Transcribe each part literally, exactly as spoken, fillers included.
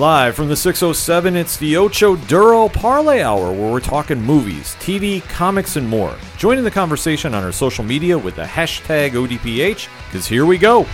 Live from the six oh seven, it's the Ocho Duro Parlay Hour, where we're talking movies, T V, comics, and more. Join in the conversation on our social media with the hashtag O D P H, because here we go.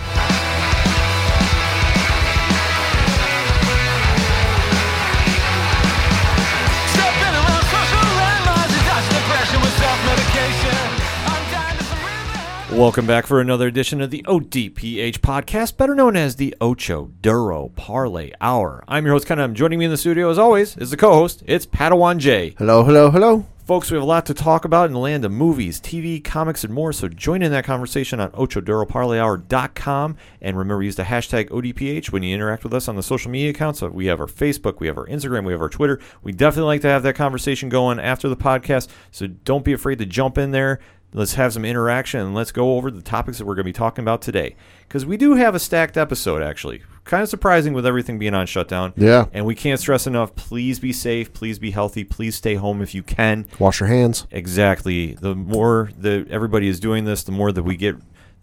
Welcome back for another edition of the O D P H podcast, better known as the Ocho Duro Parlay Hour. I'm your host, Ken. I'm joining me in the studio, as always, is the co-host. It's Padawan Jay. Hello, hello, hello. Folks, we have a lot to talk about in the land of movies, T V, comics, and more, so join in that conversation on Ocho Duro Parley Hour dot com. And remember, use the hashtag O D P H when you interact with us on the social media accounts. So we have our Facebook, we have our Instagram, we have our Twitter. We definitely like to have that conversation going after the podcast, so don't be afraid to jump in there. Let's have some interaction, and let's go over the topics that we're going to be talking about today. Because we do have a stacked episode, actually. Kind of surprising with everything being on shutdown. Yeah. And we can't stress enough, please be safe, please be healthy, please stay home if you can. Wash your hands. Exactly. The more that everybody is doing this, the more that we get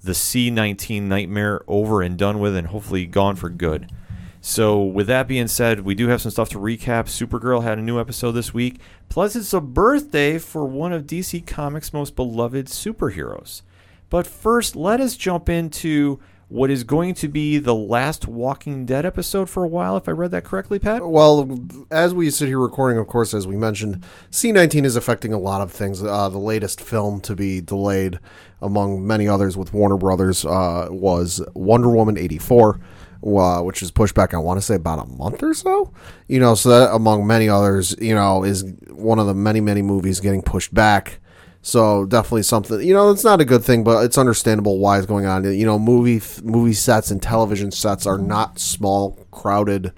the C nineteen nightmare over and done with and hopefully gone for good. So with that being said, we do have some stuff to recap. Supergirl had a new episode this week. Plus, it's a birthday for one of D C Comics' most beloved superheroes. But first, let us jump into what is going to be the last Walking Dead episode for a while, if I read that correctly, Pat? Well, as we sit here recording, of course, as we mentioned, C nineteen is affecting a lot of things. Uh, the latest film to be delayed, among many others with Warner Brothers, uh, was Wonder Woman eighty-four. Uh, which is pushed back, I want to say, about a month or so. You know, so that, among many others, you know, is one of the many, many movies getting pushed back. So definitely something, you know, it's not a good thing, but it's understandable why it's going on. You know, movie movie sets and television sets are not small, crowded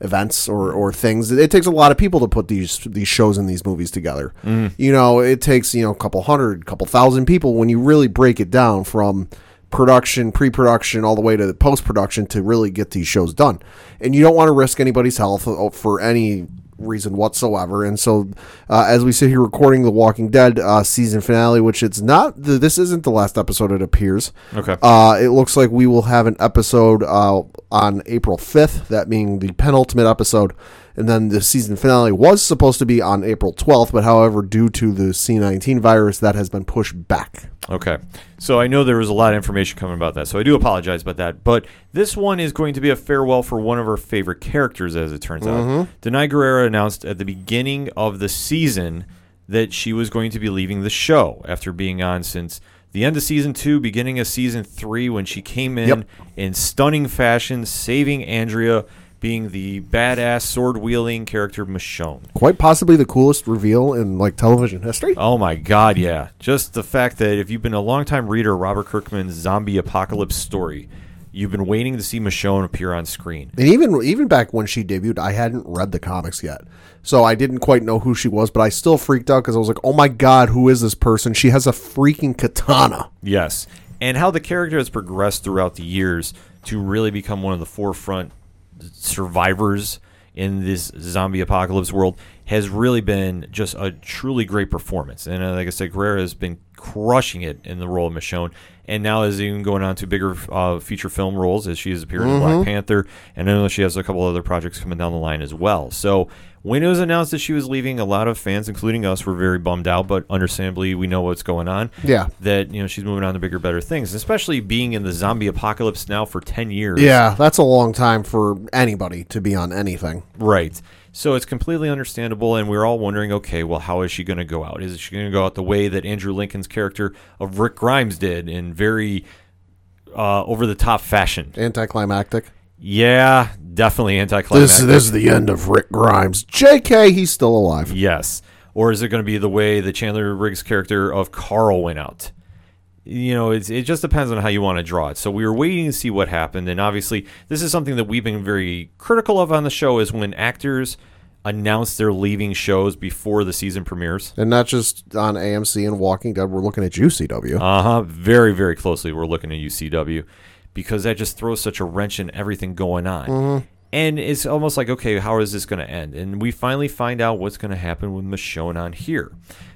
events or, or things. It takes a lot of people to put these these shows and these movies together. Mm. You know, it takes, you know, a couple hundred, couple thousand people when you really break it down from production, pre-production, all the way to the post-production to really get these shows done. And you don't want to risk anybody's health for any reason whatsoever. And so uh, as we sit here recording the Walking Dead uh, season finale, which it's not, the, this isn't the last episode, it appears. Okay. Uh, it looks like we will have an episode uh, on April fifth, that being the penultimate episode. And then the season finale was supposed to be on April twelfth, but however, due to the C nineteen virus, that has been pushed back. Okay. So I know there was a lot of information coming about that, so I do apologize about that. But this one is going to be a farewell for one of our favorite characters, as it turns mm-hmm. out. Danai Gurira announced at the beginning of the season that she was going to be leaving the show after being on since the end of season two, beginning of season three, when she came in yep. in stunning fashion, saving Andrea, being the badass sword-wielding character Michonne. Quite possibly the coolest reveal in like television history. Oh my god, yeah. Just the fact that if you've been a longtime reader of Robert Kirkman's zombie apocalypse story, you've been waiting to see Michonne appear on screen. And even even back when she debuted, I hadn't read the comics yet. So I didn't quite know who she was, but I still freaked out because I was like, oh my god, who is this person? She has a freaking katana. Yes. And how the character has progressed throughout the years to really become one of the forefront survivors in this zombie apocalypse world has really been just a truly great performance. And uh, like I said, Guerrero has been crushing it in the role of Michonne, and now is even going on to bigger uh, feature film roles as she has appeared mm-hmm. in Black Panther, and I know she has a couple other projects coming down the line as well. So when it was announced that she was leaving, a lot of fans, including us, were very bummed out, but understandably, we know what's going on. Yeah. That, you know, she's moving on to bigger, better things, especially being in the zombie apocalypse now for ten years. Yeah, that's a long time for anybody to be on anything. Right. So it's completely understandable, and we're all wondering, okay, well, how is she going to go out? Is she going to go out the way that Andrew Lincoln's character of Rick Grimes did in very uh, over-the-top fashion? Anticlimactic. Yeah, definitely anticlimactic. This, this is the end of Rick Grimes. J K, he's still alive. Yes. Or is it going to be the way the Chandler Riggs character of Carl went out? You know, it's, it just depends on how you want to draw it. So we were waiting to see what happened, and obviously this is something that we've been very critical of on the show is when actors announce they're leaving shows before the season premieres. And not just on A M C and Walking Dead. We're looking at U C W. Uh-huh. Very, very closely we're looking at U C W. Because that just throws such a wrench in everything going on. Mm-hmm. And it's almost like, okay, how is this going to end? And we finally find out what's going to happen with Michonne on here.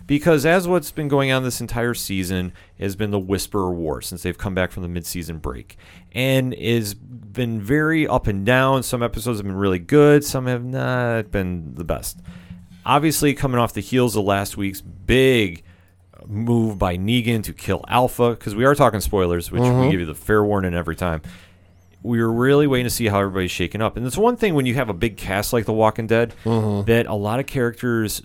Because as what's been going on this entire season has been the Whisperer War since they've come back from the mid-season break. And it's been very up and down. Some episodes have been really good. Some have not been the best. Obviously, coming off the heels of last week's big move by Negan to kill Alpha, because we are talking spoilers, which mm-hmm. we give you the fair warning every time. We were really waiting to see how everybody's shaken up. And it's one thing when you have a big cast like The Walking Dead mm-hmm. that a lot of characters...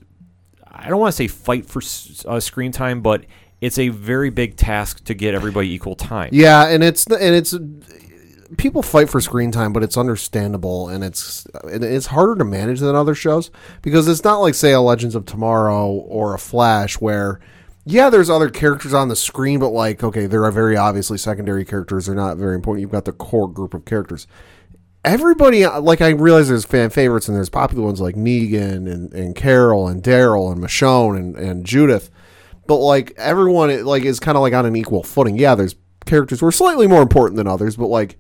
I don't want to say fight for uh, screen time, but it's a very big task to get everybody equal time. Yeah, and it's and it's people fight for screen time, but it's understandable, and it's and it's harder to manage than other shows because it's not like, say, a Legends of Tomorrow or a Flash where, yeah, there's other characters on the screen, but like, okay, they're very obviously secondary characters. They're not very important. You've got the core group of characters. Everybody, like, I realize there's fan favorites and there's popular ones like Negan and, and Carol and Daryl and Michonne and, and Judith, but like everyone like is kind of like on an equal footing. Yeah, there's characters who are slightly more important than others, but like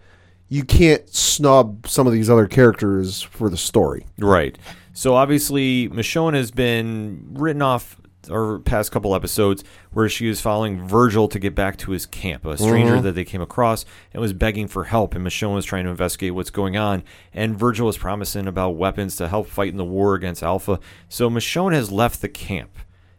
you can't snub some of these other characters for the story. Right. So obviously Michonne has been written off our past couple episodes where she was following Virgil to get back to his camp, a stranger mm-hmm. that they came across and was begging for help. And Michonne was trying to investigate what's going on. And Virgil was promising about weapons to help fight in the war against Alpha. So Michonne has left the camp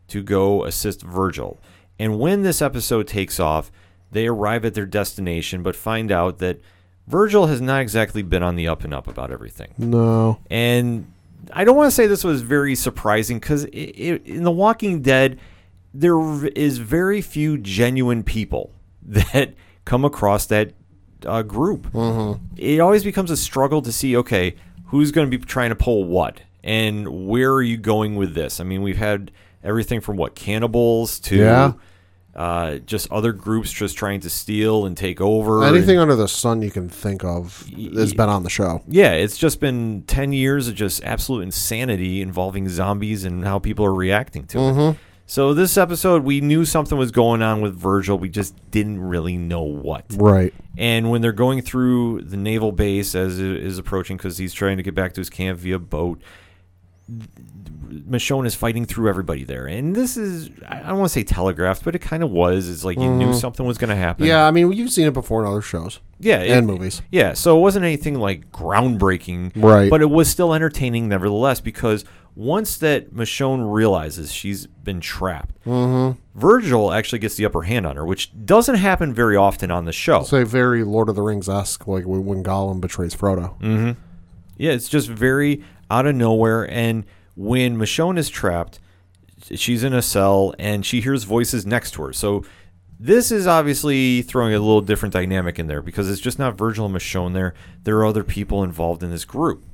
to go assist Virgil. And when this episode takes off, they arrive at their destination, but find out that Virgil has not exactly been on the up and up about everything. No. And I don't want to say this was very surprising because in The Walking Dead, there is very few genuine people that come across that uh, group. Mm-hmm. It always becomes a struggle to see, okay, who's going to be trying to pull what and where are you going with this? I mean, we've had everything from, what, cannibals to yeah. uh, just other groups just trying to steal and take over. Anything and, under the sun you can think of has been on the show. Yeah, it's just been ten years of just absolute insanity involving zombies and how people are reacting to mm-hmm. it. So this episode, we knew something was going on with Virgil. We just didn't really know what. Right. And when they're going through the naval base as it is approaching because he's trying to get back to his camp via boat, Michonne is fighting through everybody there. And this is, I don't want to say telegraphed, but it kind of was. It's like you mm. knew something was going to happen. Yeah, I mean, you've seen it before in other shows. Yeah. And it, movies. Yeah, so it wasn't anything like groundbreaking. Right. But it was still entertaining nevertheless because... Once that Michonne realizes she's been trapped, mm-hmm. Virgil actually gets the upper hand on her, which doesn't happen very often on the show. It's a very Lord of the Rings-esque, like when Gollum betrays Frodo. Mm-hmm. Yeah, it's just very out of nowhere. And when Michonne is trapped, she's in a cell, and she hears voices next to her. So this is obviously throwing a little different dynamic in there because it's just not Virgil and Michonne there. There are other people involved in this group.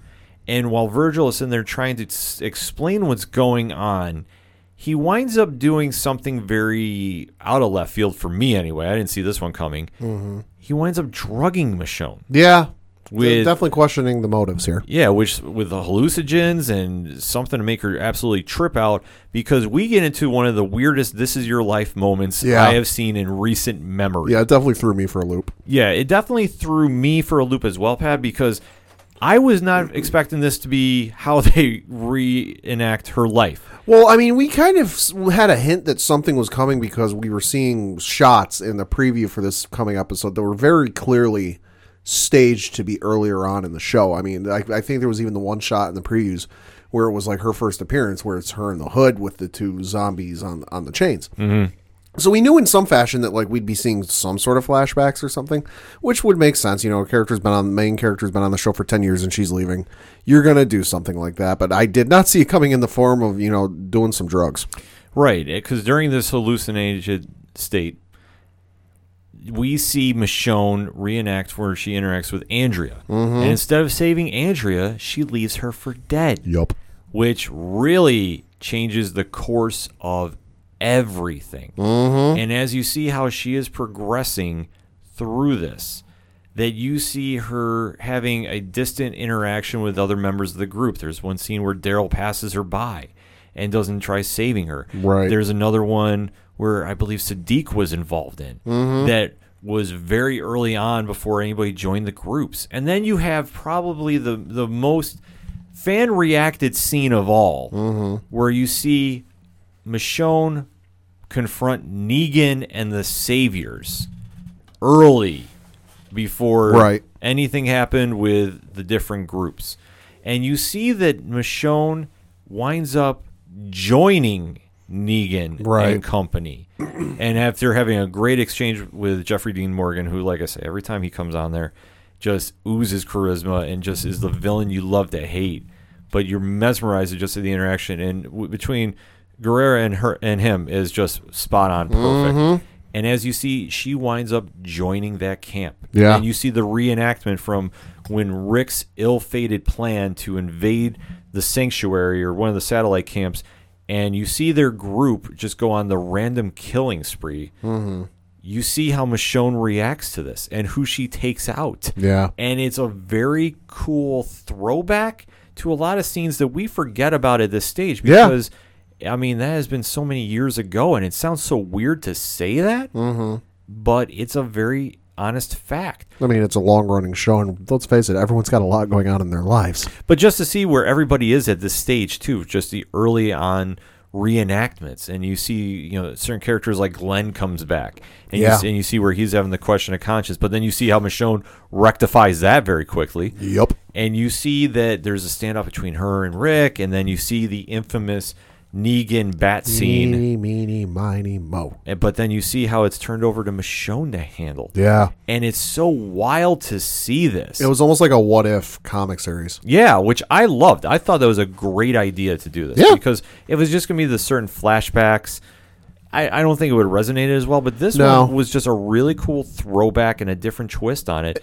And while Virgil is in there trying to t- explain what's going on, he winds up doing something very out of left field for me anyway. I didn't see this one coming. Mm-hmm. He winds up drugging Michonne. Yeah. With, definitely questioning the motives here. Yeah, which with the hallucinogens and something to make her absolutely trip out because we get into one of the weirdest this is your life moments yeah. I have seen in recent memory. Yeah, it definitely threw me for a loop. Yeah, it definitely threw me for a loop as well, Pat, because... I was not expecting this to be how they reenact her life. Well, I mean, we kind of had a hint that something was coming because we were seeing shots in the preview for this coming episode that were very clearly staged to be earlier on in the show. I mean, I, I think there was even the one shot in the previews where it was like her first appearance, where it's her in the hood with the two zombies on, on the chains. Mm-hmm. So we knew in some fashion that like we'd be seeing some sort of flashbacks or something, which would make sense. You know, a character's been on the main character's been on the show for ten years and she's leaving. You're going to do something like that. But I did not see it coming in the form of, you know, doing some drugs. Right. Because during this hallucinated state, we see Michonne reenact where she interacts with Andrea. Mm-hmm. And instead of saving Andrea, she leaves her for dead. Yup. Which really changes the course of everything. Mm-hmm. And as you see how she is progressing through this, that you see her having a distant interaction with other members of the group. There's one scene where Daryl passes her by and doesn't try saving her. Right. There's another one where I believe Sadiq was involved in mm-hmm. that was very early on before anybody joined the groups. And then you have probably the, the most fan-reacted scene of all, mm-hmm. where you see Michonne confront Negan and the Saviors early before right. anything happened with the different groups. And you see that Michonne winds up joining Negan right. and company. And after having a great exchange with Jeffrey Dean Morgan, who, like I say, every time he comes on there, just oozes charisma and just is the villain you love to hate. But you're mesmerized just to the interaction. And w- between Guerrera and her and him is just spot on perfect. Mm-hmm. And as you see, she winds up joining that camp. Yeah. And you see the reenactment from when Rick's ill-fated plan to invade the sanctuary or one of the satellite camps, and you see their group just go on the random killing spree. Mm-hmm. You see how Michonne reacts to this and who she takes out. Yeah. And it's a very cool throwback to a lot of scenes that we forget about at this stage because... Yeah. I mean, that has been so many years ago, and it sounds so weird to say that, mm-hmm. but it's a very honest fact. I mean, it's a long-running show, and let's face it, everyone's got a lot going on in their lives. But just to see where everybody is at this stage, too, just the early-on reenactments, and you see, you know, certain characters like Glenn comes back, and, yeah. you see, and you see where he's having the question of conscience, but then you see how Michonne rectifies that very quickly. Yep. And you see that there's a standoff between her and Rick, and then you see the infamous... Negan bat scene. Meeny, meeny, miny, mo. But then you see how it's turned over to Michonne to handle. Yeah. And it's so wild to see this. It was almost like a what-if comic series. Yeah, which I loved. I thought that was a great idea to do this. Yeah. Because it was just going to be the certain flashbacks. I, I don't think it would have resonated as well, but this no. one was just a really cool throwback and a different twist on it.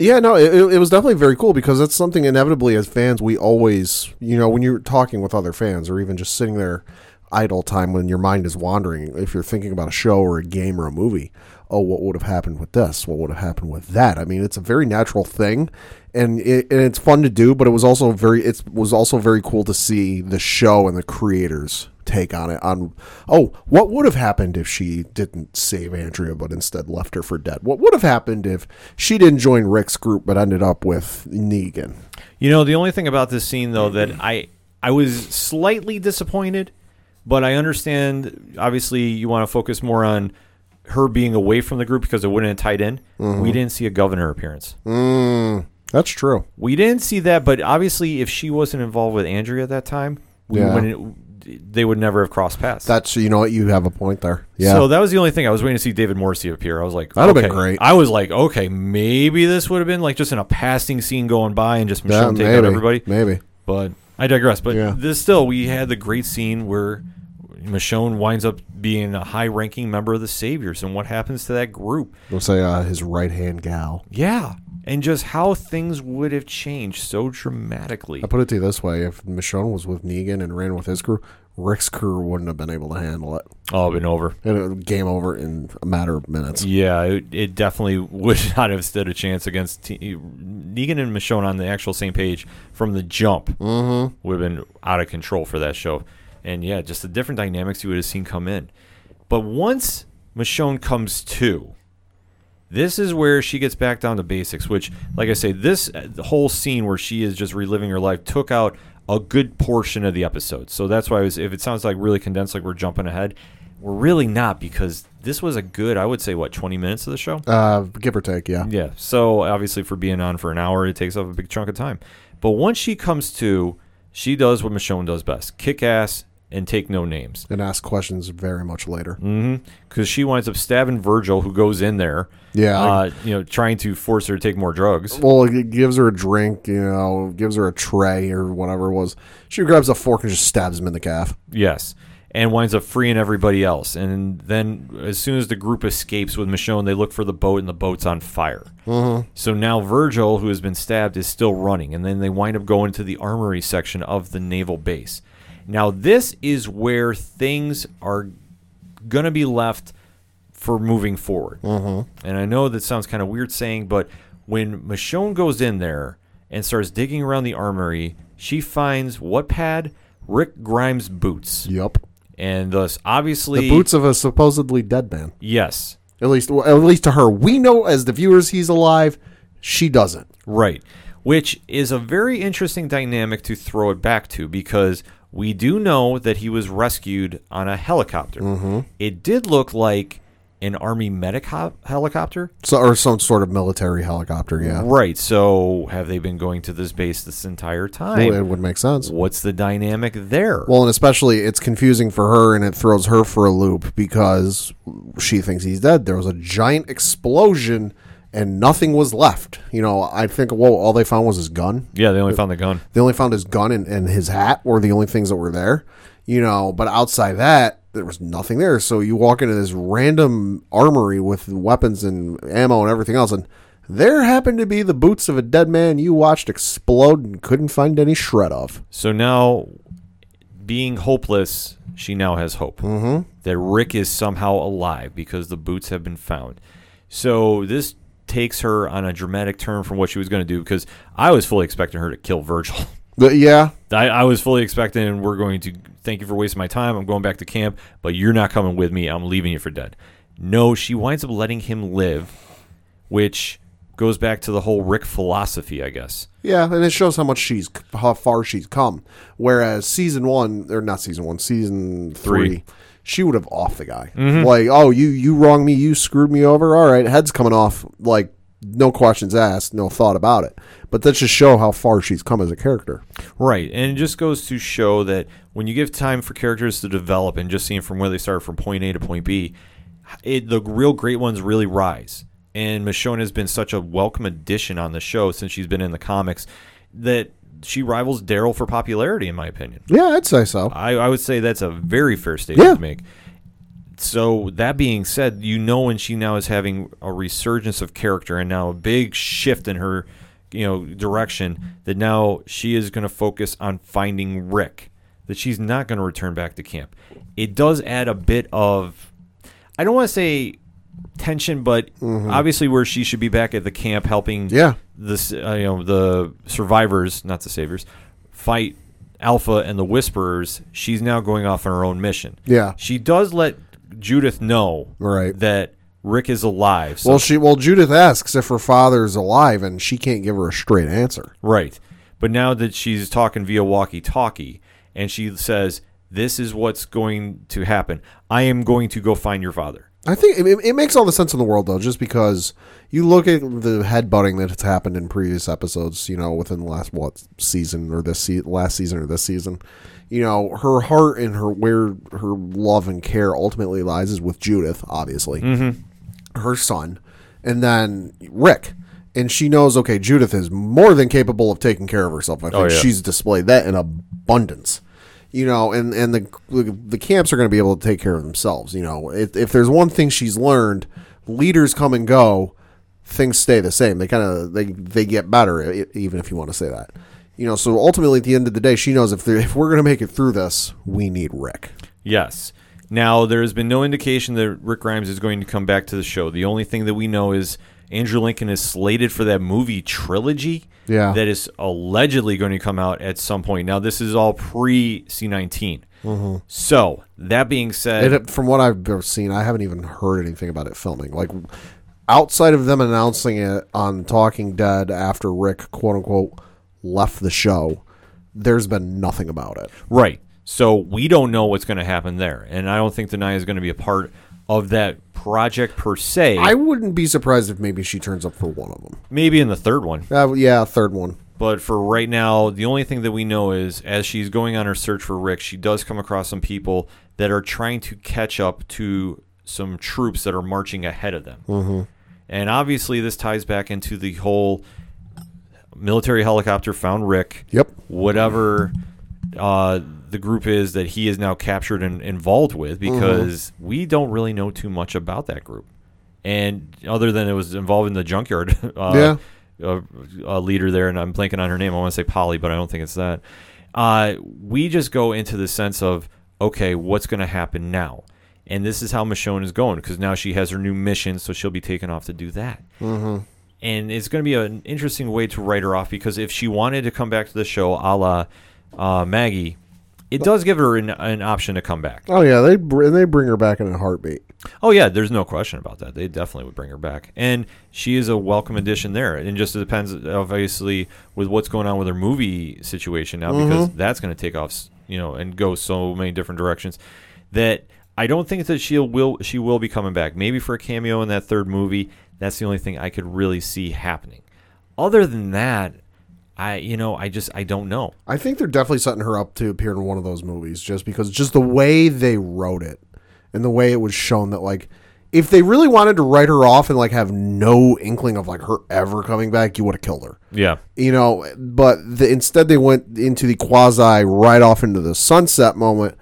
Yeah, no, it, it was definitely very cool because that's something inevitably as fans we always, you know, when you're talking with other fans or even just sitting there idle time when your mind is wandering, if you're thinking about a show or a game or a movie, oh, what would have happened with this? What would have happened with that? I mean, it's a very natural thing, and it, and it's fun to do, but it was also very it was also very cool to see the show and the creators take on it on oh what would have happened if she didn't save Andrea but instead left her for dead? What would have happened if she didn't join Rick's group but ended up with Negan? You know, the only thing about this scene though that I I was slightly disappointed, but I understand obviously you want to focus more on her being away from the group because it wouldn't have tied in. Mm-hmm. We didn't see a governor appearance. Mm, that's true. We didn't see that, but obviously if she wasn't involved with Andrea at that time, we yeah. wouldn't they would never have crossed paths. That's, you know what, you have a point there. Yeah. So that was the only thing. I was waiting to see David Morrissey appear. I was like, that'd okay. have been great. I was like, okay, maybe this would have been like just in a passing scene going by and just Michonne yeah, take out everybody. Maybe. But I digress. But yeah. this still, we had the great scene where Michonne winds up being a high-ranking member of the Saviors and what happens to that group. We'll say uh, his right-hand gal. Yeah. And just how things would have changed so dramatically. I put it to you this way. If Michonne was with Negan and ran with his crew, Rick's crew wouldn't have been able to handle it. Oh, it would been over. It would have game over in a matter of minutes. Yeah, it, it definitely would not have stood a chance against T- Negan and Michonne on the actual same page from the jump. Mm-hmm. Would have been out of control for that show. And, yeah, just the different dynamics you would have seen come in. But once Michonne comes to... This is where she gets back down to basics, which, like I say, this the whole scene where she is just reliving her life took out a good portion of the episode. So that's why I was, if it sounds like really condensed, like we're jumping ahead, we're really not, because this was a good, I would say, what, twenty minutes of the show? Uh, give or take, yeah. Yeah, so obviously for being on for an hour, it takes up a big chunk of time. But once she comes to, she does what Michonne does best, kick ass and take no names. And ask questions very much later. Mm-hmm. Because she winds up stabbing Virgil, who goes in there. Yeah. Uh, you know, trying to force her to take more drugs. Well, it gives her a drink, you know, gives her a tray or whatever it was. She grabs a fork and just stabs him in the calf. Yes. And winds up freeing everybody else. And then as soon as the group escapes with Michonne, they look for the boat, and the boat's on fire. Mm-hmm. So now Virgil, who has been stabbed, is still running. And then they wind up going to the armory section of the naval base. Now, this is where things are going to be left for moving forward. Mm-hmm. And I know that sounds kind of weird saying, but when Michonne goes in there and starts digging around the armory, she finds what pad? Rick Grimes' boots. Yep. And thus, obviously... The boots of a supposedly dead man. Yes. At least, well, at least to her. We know as the viewers he's alive. She doesn't. Right. Which is a very interesting dynamic to throw it back to, because we do know that he was rescued on a helicopter. Mm-hmm. It did look like an army medic ho- helicopter. So, or some sort of military helicopter, yeah. Right. So have they been going to this base this entire time? Well, it would make sense. What's the dynamic there? Well, and especially it's confusing for her, and it throws her for a loop because she thinks he's dead. There was a giant explosion and nothing was left. You know, I think well, all they found was his gun. Yeah, they only they, found the gun. They only found his gun and, and his hat were the only things that were there. You know, but outside that, there was nothing there. So you walk into this random armory with weapons and ammo and everything else, and there happened to be the boots of a dead man you watched explode and couldn't find any shred of. So now, being hopeless, she now has hope. Mm-hmm. That Rick is somehow alive because the boots have been found. So this takes her on a dramatic turn from what she was going to do, because I was fully expecting her to kill Virgil. But yeah. I, I was fully expecting, we're going to, thank you for wasting my time, I'm going back to camp, but you're not coming with me, I'm leaving you for dead. No, she winds up letting him live, which goes back to the whole Rick philosophy, I guess. Yeah, and it shows how much she's, how far she's come. Whereas season one, or not season one, season three, three. she would have offed the guy. Mm-hmm. Like, oh, you, you wronged me, you screwed me over, all right, head's coming off, like, no questions asked, no thought about it. But that's just show how far she's come as a character. Right, and it just goes to show that when you give time for characters to develop and just seeing from where they start from point A to point B, it, the real great ones really rise. And Michonne has been such a welcome addition on the show since she's been in the comics that she rivals Daryl for popularity, in my opinion. Yeah, I'd say so. I, I would say that's a very fair statement yeah. to make. So that being said, you know, when she now is having a resurgence of character and now a big shift in her, you know, direction, that now she is going to focus on finding Rick, that she's not going to return back to camp. It does add a bit of, I don't want to say tension, but mm-hmm. obviously where she should be back at the camp helping yeah. the uh, you know the survivors, not the saviors, fight Alpha and the Whisperers, she's now going off on her own mission. Yeah. She does let Judith know right. that Rick is alive. So. Well, she well Judith asks if her father's alive, and she can't give her a straight answer. Right. But now that she's talking via walkie-talkie, and she says, this is what's going to happen. I am going to go find your father. I think it, it makes all the sense in the world, though, just because you look at the headbutting that has happened in previous episodes, you know, within the last, what, season or this se- last season or this season. You know, her heart and her where her love and care ultimately lies is with Judith, obviously, mm-hmm. her son, and then Rick. And she knows, okay, Judith is more than capable of taking care of herself. I think oh, yeah. she's displayed that in abundance. You know, and, and the the camps are going to be able to take care of themselves. You know, if, if there's one thing she's learned, leaders come and go, things stay the same. They kind of they, they get better, even if you want to say that. You know, so ultimately at the end of the day, she knows if, if we're going to make it through this, we need Rick. Yes. Now, there has been no indication that Rick Grimes is going to come back to the show. The only thing that we know is Andrew Lincoln is slated for that movie trilogy yeah. that is allegedly going to come out at some point. Now, this is all pre C nineteen. Mm-hmm. So, that being said... It, from what I've seen, I haven't even heard anything about it filming. Like... Outside of them announcing it on Talking Dead after Rick, quote-unquote, left the show, there's been nothing about it. Right. So we don't know what's going to happen there. And I don't think Danai is going to be a part of that project per se. I wouldn't be surprised if maybe she turns up for one of them. Maybe in the third one. Uh, yeah, third one. But for right now, the only thing that we know is as she's going on her search for Rick, she does come across some people that are trying to catch up to some troops that are marching ahead of them. Mm-hmm. And obviously this ties back into the whole military helicopter found Rick. Yep. Whatever uh, the group is that he is now captured and involved with, because mm-hmm. we don't really know too much about that group. And other than it was involved in the junkyard uh, yeah. uh, uh, leader there, and I'm blanking on her name. I want to say Polly, but I don't think it's that. Uh, we just go into the sense of, okay, what's going to happen now? And this is how Michonne is going, because now she has her new mission, so she'll be taken off to do that. Mm-hmm. And it's going to be an interesting way to write her off, because if she wanted to come back to the show a la uh, Maggie, it does give her an, an option to come back. Oh, yeah, they br- they bring her back in a heartbeat. Oh, yeah, there's no question about that. They definitely would bring her back. And she is a welcome addition there. And just it depends, obviously, with what's going on with her movie situation now, mm-hmm. because that's going to take off, you know, and go so many different directions that I don't think that she will she will be coming back. Maybe for a cameo in that third movie. That's the only thing I could really see happening. Other than that, I you know, I just I don't know. I think they're definitely setting her up to appear in one of those movies just because just the way they wrote it. And the way it was shown that, like, if they really wanted to write her off and, like, have no inkling of, like, her ever coming back, you would have killed her. Yeah. You know, but the, instead they went into the quasi right off into the sunset moment,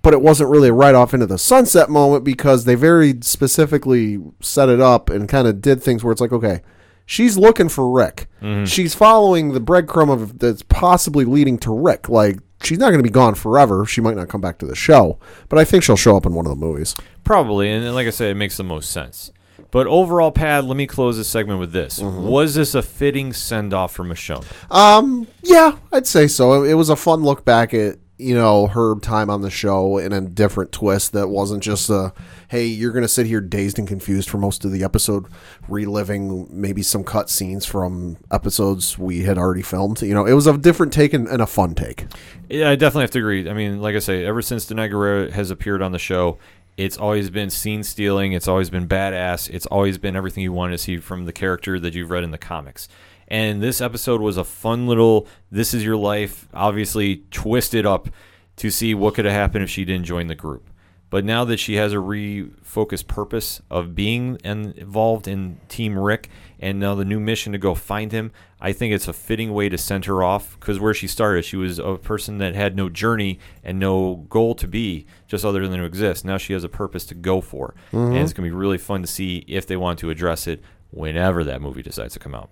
but it wasn't really a right off into the sunset moment because they very specifically set it up and kind of did things where it's like, okay, she's looking for Rick. Mm-hmm. She's following the breadcrumb of that's possibly leading to Rick, like, she's not going to be gone forever. She might not come back to the show, but I think she'll show up in one of the movies. Probably, and like I said, it makes the most sense. But overall, Pat, let me close this segment with this. Mm-hmm. Was this a fitting send-off for Michonne? Um, yeah, I'd say so. It was a fun look back at, you know, her time on the show in a different twist that wasn't just a, hey, you're going to sit here dazed and confused for most of the episode, reliving maybe some cut scenes from episodes we had already filmed. You know, it was a different take and, and a fun take. Yeah, I definitely have to agree. I mean, like I say, ever since Danai Gurira has appeared on the show, it's always been scene stealing. It's always been badass. It's always been everything you wanted to see from the character that you've read in the comics. And this episode was a fun little, this is your life, obviously twisted up to see what could have happened if she didn't join the group. But now that she has a refocused purpose of being involved in Team Rick and now the new mission to go find him, I think it's a fitting way to send her off because where she started, she was a person that had no journey and no goal to be, just other than to exist. Now she has a purpose to go for. Mm-hmm. And it's going to be really fun to see if they want to address it whenever that movie decides to come out.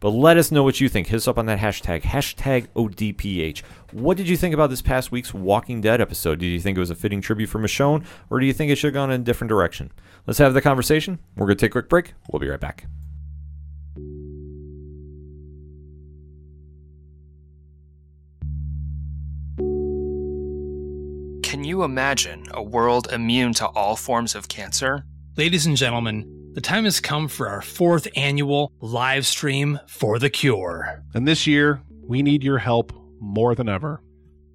But let us know what you think. Hit us up on that hashtag, hashtag O D P H. What did you think about this past week's Walking Dead episode? Did you think it was a fitting tribute for Michonne, or do you think it should have gone in a different direction? Let's have the conversation. We're going to take a quick break. We'll be right back. Can you imagine a world immune to all forms of cancer? Ladies and gentlemen, the time has come for our fourth annual live stream for the cure. And this year, we need your help more than ever.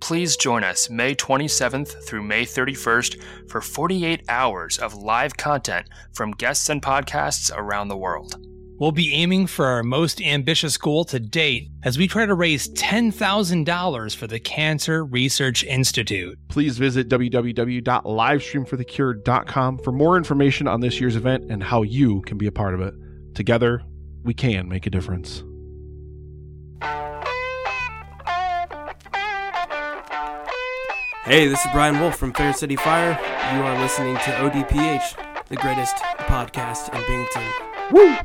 Please join us May twenty-seventh through May thirty-first for forty-eight hours of live content from guests and podcasts around the world. We'll be aiming for our most ambitious goal to date as we try to raise ten thousand dollars for the Cancer Research Institute. Please visit w w w dot livestream for the cure dot com for more information on this year's event and how you can be a part of it. Together, we can make a difference. Hey, this is Brian Wolf from Fair City Fire. You are listening to O D P H, the greatest podcast in Binghamton. Woo!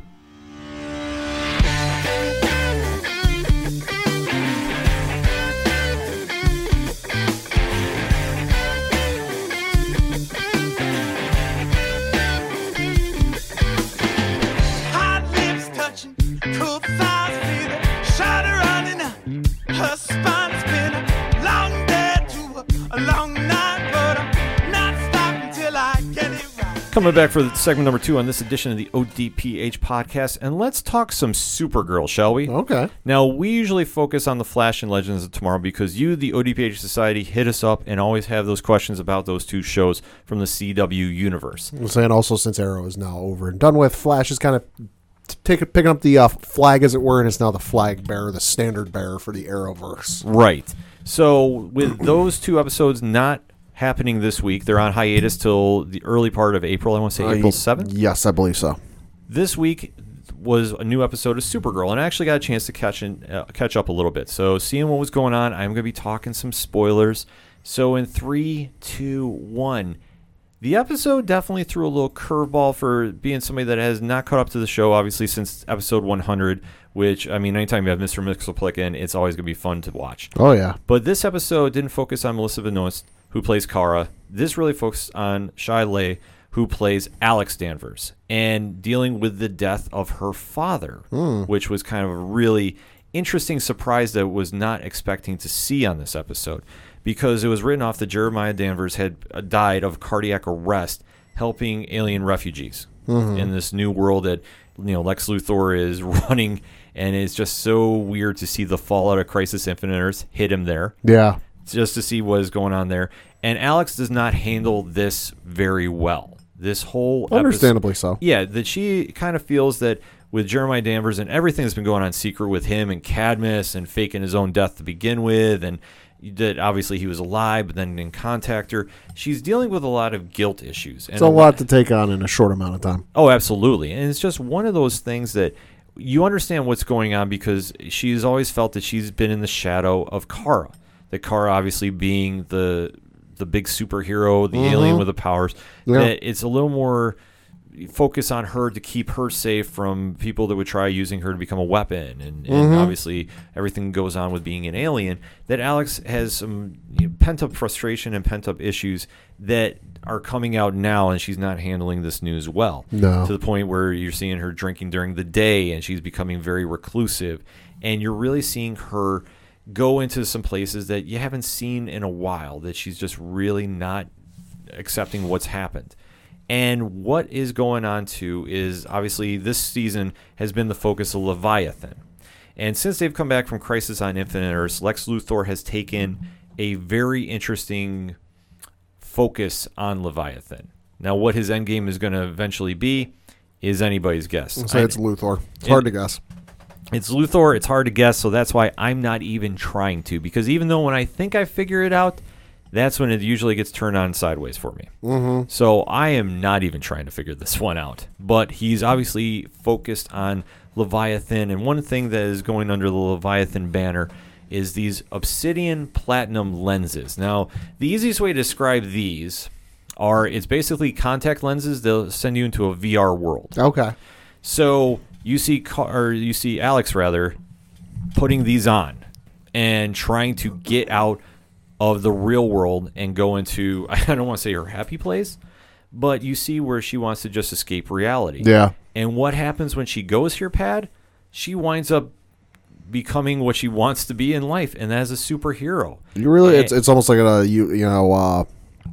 Coming back for segment number two on this edition of the O D P H podcast, and let's talk some Supergirl, shall we? Okay. Now, we usually focus on the Flash and Legends of Tomorrow because you, the O D P H Society, hit us up and always have those questions about those two shows from the C W universe. And also, since Arrow is now over and done with, Flash is kind of take picking up the uh, flag, as it were, and it's now the flag bearer, the standard bearer for the Arrowverse. Right. So, with those two episodes not happening this week, they're on hiatus till the early part of April. I want to say uh, April seventh? Yes, I believe so. This week was a new episode of Supergirl, and I actually got a chance to catch in, uh, catch up a little bit. So seeing what was going on, I'm going to be talking some spoilers. So in three, two, one, the episode definitely threw a little curveball for being somebody that has not caught up to the show, obviously, since episode one hundred, which, I mean, anytime you have Mister Mixelplick in, it's always going to be fun to watch. Oh, yeah. But this episode didn't focus on Melissa Benoist, who plays Kara. This really focused on Shai Lay, who plays Alex Danvers, and dealing with the death of her father, mm. which was kind of a really interesting surprise that I was not expecting to see on this episode, because it was written off that Jeremiah Danvers had died of cardiac arrest helping alien refugees mm-hmm. in this new world that, you know, Lex Luthor is running, and it's just so weird to see the fallout of Crisis Infinite Earths hit him there. Yeah. Just to see what is going on there. And Alex does not handle this very well. This whole Understandably episode, so. Yeah, that she kind of feels that with Jeremiah Danvers and everything that's been going on secret with him and Cadmus and faking his own death to begin with, and that obviously he was alive but then didn't contact her, she's dealing with a lot of guilt issues. And it's a lot to take on in a short amount of time. Oh, absolutely. And it's just one of those things that you understand what's going on because she's always felt that she's been in the shadow of Kara. That Kara obviously being the the big superhero, the mm-hmm. alien with the powers, yeah. that it's a little more focus on her to keep her safe from people that would try using her to become a weapon, and, and mm-hmm. obviously everything goes on with being an alien, that Alex has some you know, pent-up frustration and pent-up issues that are coming out now, and she's not handling this news well. No. To the point where you're seeing her drinking during the day, and she's becoming very reclusive, and you're really seeing her go into some places that you haven't seen in a while, that she's just really not accepting what's happened. And what is going on, too, is obviously this season has been the focus of Leviathan. And since they've come back from Crisis on Infinite Earths, Lex Luthor has taken a very interesting focus on Leviathan. Now, what his endgame is going to eventually be is anybody's guess. I'll say it's Luthor. It's it, hard to guess. It's Luthor. It's hard to guess, so that's why I'm not even trying to. Because even though when I think I figure it out, that's when it usually gets turned on sideways for me. Mm-hmm. So I am not even trying to figure this one out. But he's obviously focused on Leviathan. And one thing that is going under the Leviathan banner is these obsidian platinum lenses. Now, the easiest way to describe these are it's basically contact lenses. They'll send you into a V R world. Okay. So you see, Car- or you see Alex, rather, putting these on and trying to get out of the real world and go into, I don't want to say her happy place, but you see where she wants to just escape reality. Yeah. And what happens when she goes here, Pad? She winds up becoming what she wants to be in life, and that is a superhero. You really, and, it's it's almost like a you you know uh,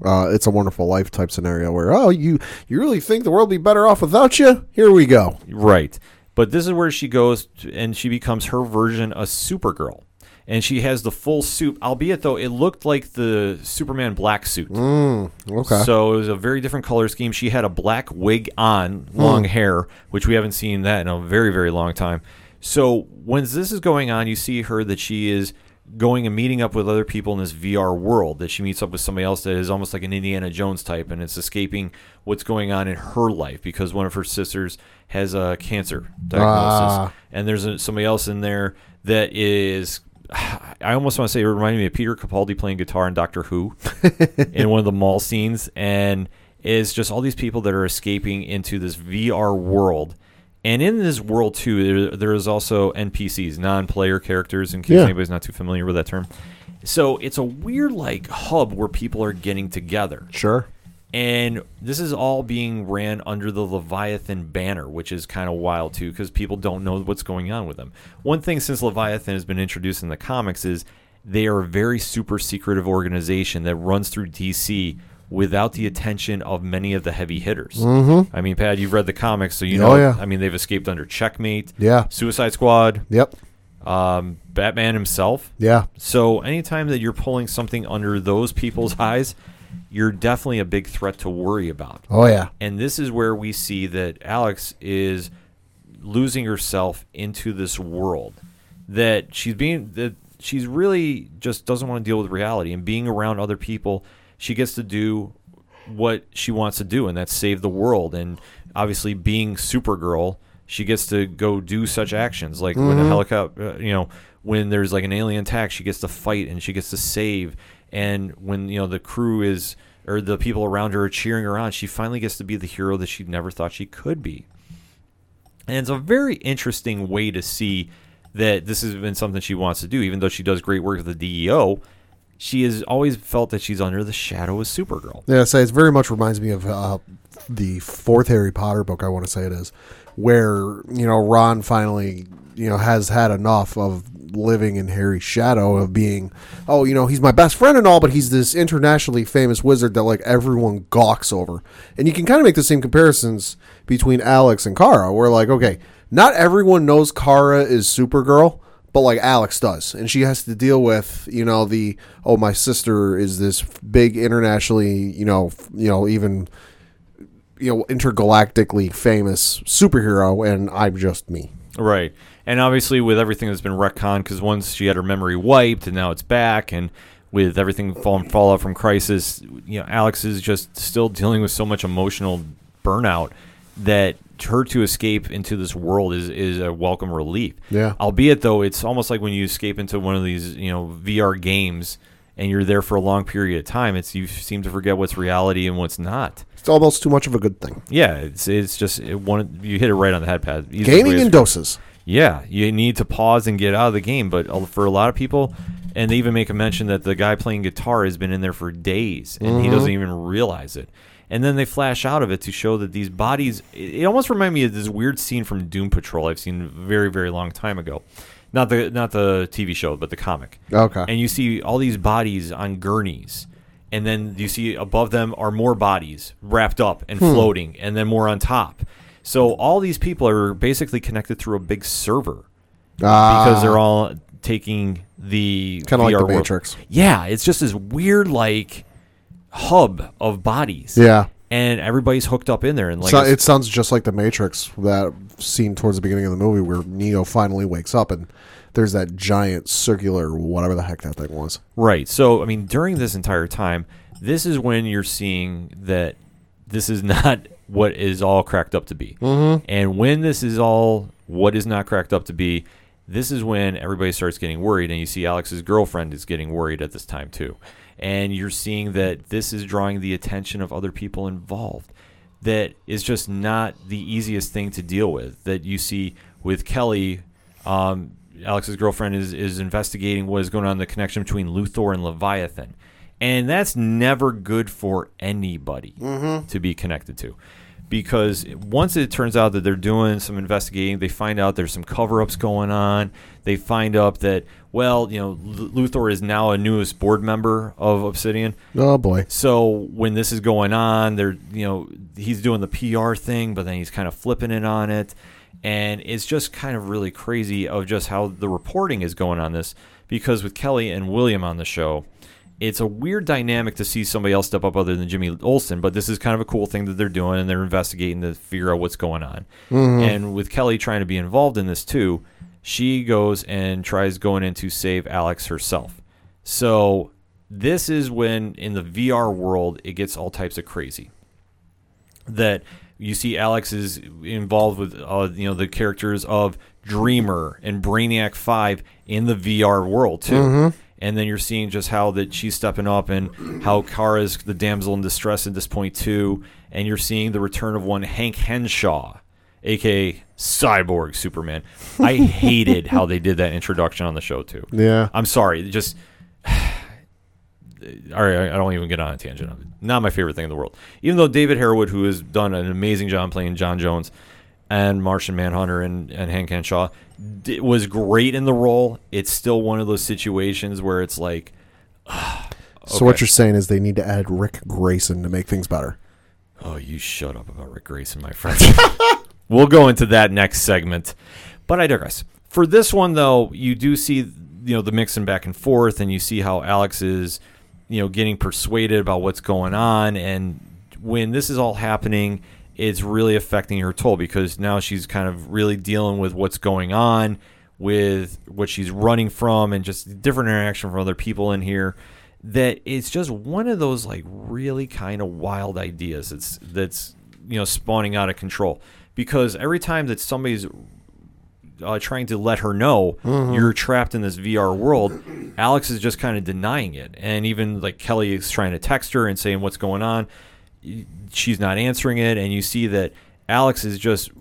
uh, It's a Wonderful Life type scenario where oh you you really think the world would be better off without you? Here we go. Right. But this is where she goes, and she becomes her version of Supergirl. And she has the full suit, albeit though it looked like the Superman black suit. Mm, okay. So it was a very different color scheme. She had a black wig on, long mm. hair, which we haven't seen that in a very, very long time. So when this is going on, you see her that she is going and meeting up with other people in this V R world, that she meets up with somebody else that is almost like an Indiana Jones type, and it's escaping what's going on in her life because one of her sisters has a cancer diagnosis. Ah. And there's a, somebody else in there that is... I almost want to say it reminded me of Peter Capaldi playing guitar in Doctor Who in one of the mall scenes. And it's just all these people that are escaping into this V R world. And in this world, too, there, there is also N P Cs, non-player characters, in case yeah. anybody's not too familiar with that term. So it's a weird like hub where people are getting together. Sure. And this is all being ran under the Leviathan banner, which is kind of wild, too, because people don't know what's going on with them. One thing since Leviathan has been introduced in the comics is they are a very super secretive organization that runs through D C without the attention of many of the heavy hitters. Mm-hmm. I mean, Pat, you've read the comics, so you know. Oh, yeah. I mean, they've escaped under Checkmate, yeah, Suicide Squad, yep, um, Batman himself. Yeah. So anytime that you're pulling something under those people's eyes, you're definitely a big threat to worry about. Oh, yeah. And this is where we see that Alex is losing herself into this world, that she's being that she's really just doesn't want to deal with reality. And being around other people, she gets to do what she wants to do, and that's save the world. And obviously being Supergirl, she gets to go do such actions. Like mm-hmm. when a helicopter, uh, you know, when there's like an alien attack, she gets to fight and she gets to save. And when, you know, the crew is, or the people around her are cheering her on, she finally gets to be the hero that she never thought she could be. And it's a very interesting way to see that this has been something she wants to do. Even though she does great work with the D E O, she has always felt that she's under the shadow of Supergirl. Yeah, so it very much reminds me of uh, the fourth Harry Potter book, I want to say it is, where, you know, Ron finally, you know, has had enough of living in Harry's shadow of being, oh, you know, he's my best friend and all, but he's this internationally famous wizard that like everyone gawks over. And you can kind of make the same comparisons between Alex and Kara, where like, okay, not everyone knows Kara is Supergirl, but like Alex does. And she has to deal with, you know, the, oh, my sister is this big internationally, you know, you know, even, you know, intergalactically famous superhero, and I'm just me. Right. And obviously with everything that's been retconned, because once she had her memory wiped and now it's back, and with everything falling fallout from Crisis, you know, Alex is just still dealing with so much emotional burnout that her to escape into this world is, is a welcome relief. Yeah. Albeit though, it's almost like when you escape into one of these, you know, V R games and you're there for a long period of time, it's you seem to forget what's reality and what's not. It's almost too much of a good thing. Yeah, it's it's just it one, you hit it right on the head, Pat. Gaming in doses. Yeah, you need to pause and get out of the game. But for a lot of people, and they even make a mention that the guy playing guitar has been in there for days, and mm-hmm. he doesn't even realize it. And then they flash out of it to show that these bodies, it almost reminded me of this weird scene from Doom Patrol I've seen a very, very long time ago. Not the not the T V show, but the comic. Okay. And you see all these bodies on gurneys. And then you see above them are more bodies wrapped up and hmm. floating, and then more on top. So all these people are basically connected through a big server ah. because they're all taking the kind of like the Matrix. Yeah, it's just this weird like hub of bodies. Yeah, and everybody's hooked up in there. And like so, it sounds just like the Matrix, that scene towards the beginning of the movie where Neo finally wakes up and there's that giant circular, whatever the heck that thing was. Right. So, I mean, during this entire time, this is when you're seeing that this is not what is all cracked up to be. Mm-hmm. And when this is all what is not cracked up to be, this is when everybody starts getting worried. And you see Alex's girlfriend is getting worried at this time, too. And you're seeing that this is drawing the attention of other people involved. That is just not the easiest thing to deal with. That you see with Kelly... Um, Alex's girlfriend is, is investigating what is going on in the connection between Luthor and Leviathan. And that's never good for anybody mm-hmm. to be connected to. Because once it turns out that they're doing some investigating, they find out there's some cover-ups going on. They find out that, well, you know, Luthor is now a newest board member of Obsidian. Oh, boy. So when this is going on, they're, you know, he's doing the P R thing, but then he's kind of flipping it on it. And it's just kind of really crazy of just how the reporting is going on this, because with Kelly and William on the show, it's a weird dynamic to see somebody else step up other than Jimmy Olsen, but this is kind of a cool thing that they're doing, and they're investigating to figure out what's going on. Mm-hmm. And with Kelly trying to be involved in this too, she goes and tries going in to save Alex herself. So this is when in the V R world, it gets all types of crazy. That... You see Alex is involved with uh, you know, the characters of Dreamer and Brainiac five in the V R world, too. Mm-hmm. And then you're seeing just how that she's stepping up and how Kara's the damsel in distress at this point, too. And you're seeing the return of one Hank Henshaw, a k a. Cyborg Superman. I hated how they did that introduction on the show, too. Yeah. I'm sorry. Just... All right, I don't even get on a tangent of it. Not my favorite thing in the world. Even though David Harewood, who has done an amazing job playing John Jones and Martian Manhunter and, and Hank Henshaw, d- was great in the role, it's still one of those situations where it's like... Uh, okay. So what you're saying is they need to add Ric Grayson to make things better. Oh, you shut up about Ric Grayson, my friend. We'll go into that next segment. But I digress. For this one, though, you do see, you know, the mixing back and forth, and you see how Alex is... you know, getting persuaded about what's going on. And when this is all happening, it's really affecting her toll, because now she's kind of really dealing with what's going on, with what she's running from, and just different interaction from other people in here. That it's just one of those like really kind of wild ideas that's, that's, you know, spawning out of control, because every time that somebody's uh, trying to let her know mm-hmm. you're trapped in this V R world, Alex is just kind of denying it. And even like Kelly is trying to text her and saying what's going on, she's not answering it. And you see that Alex is just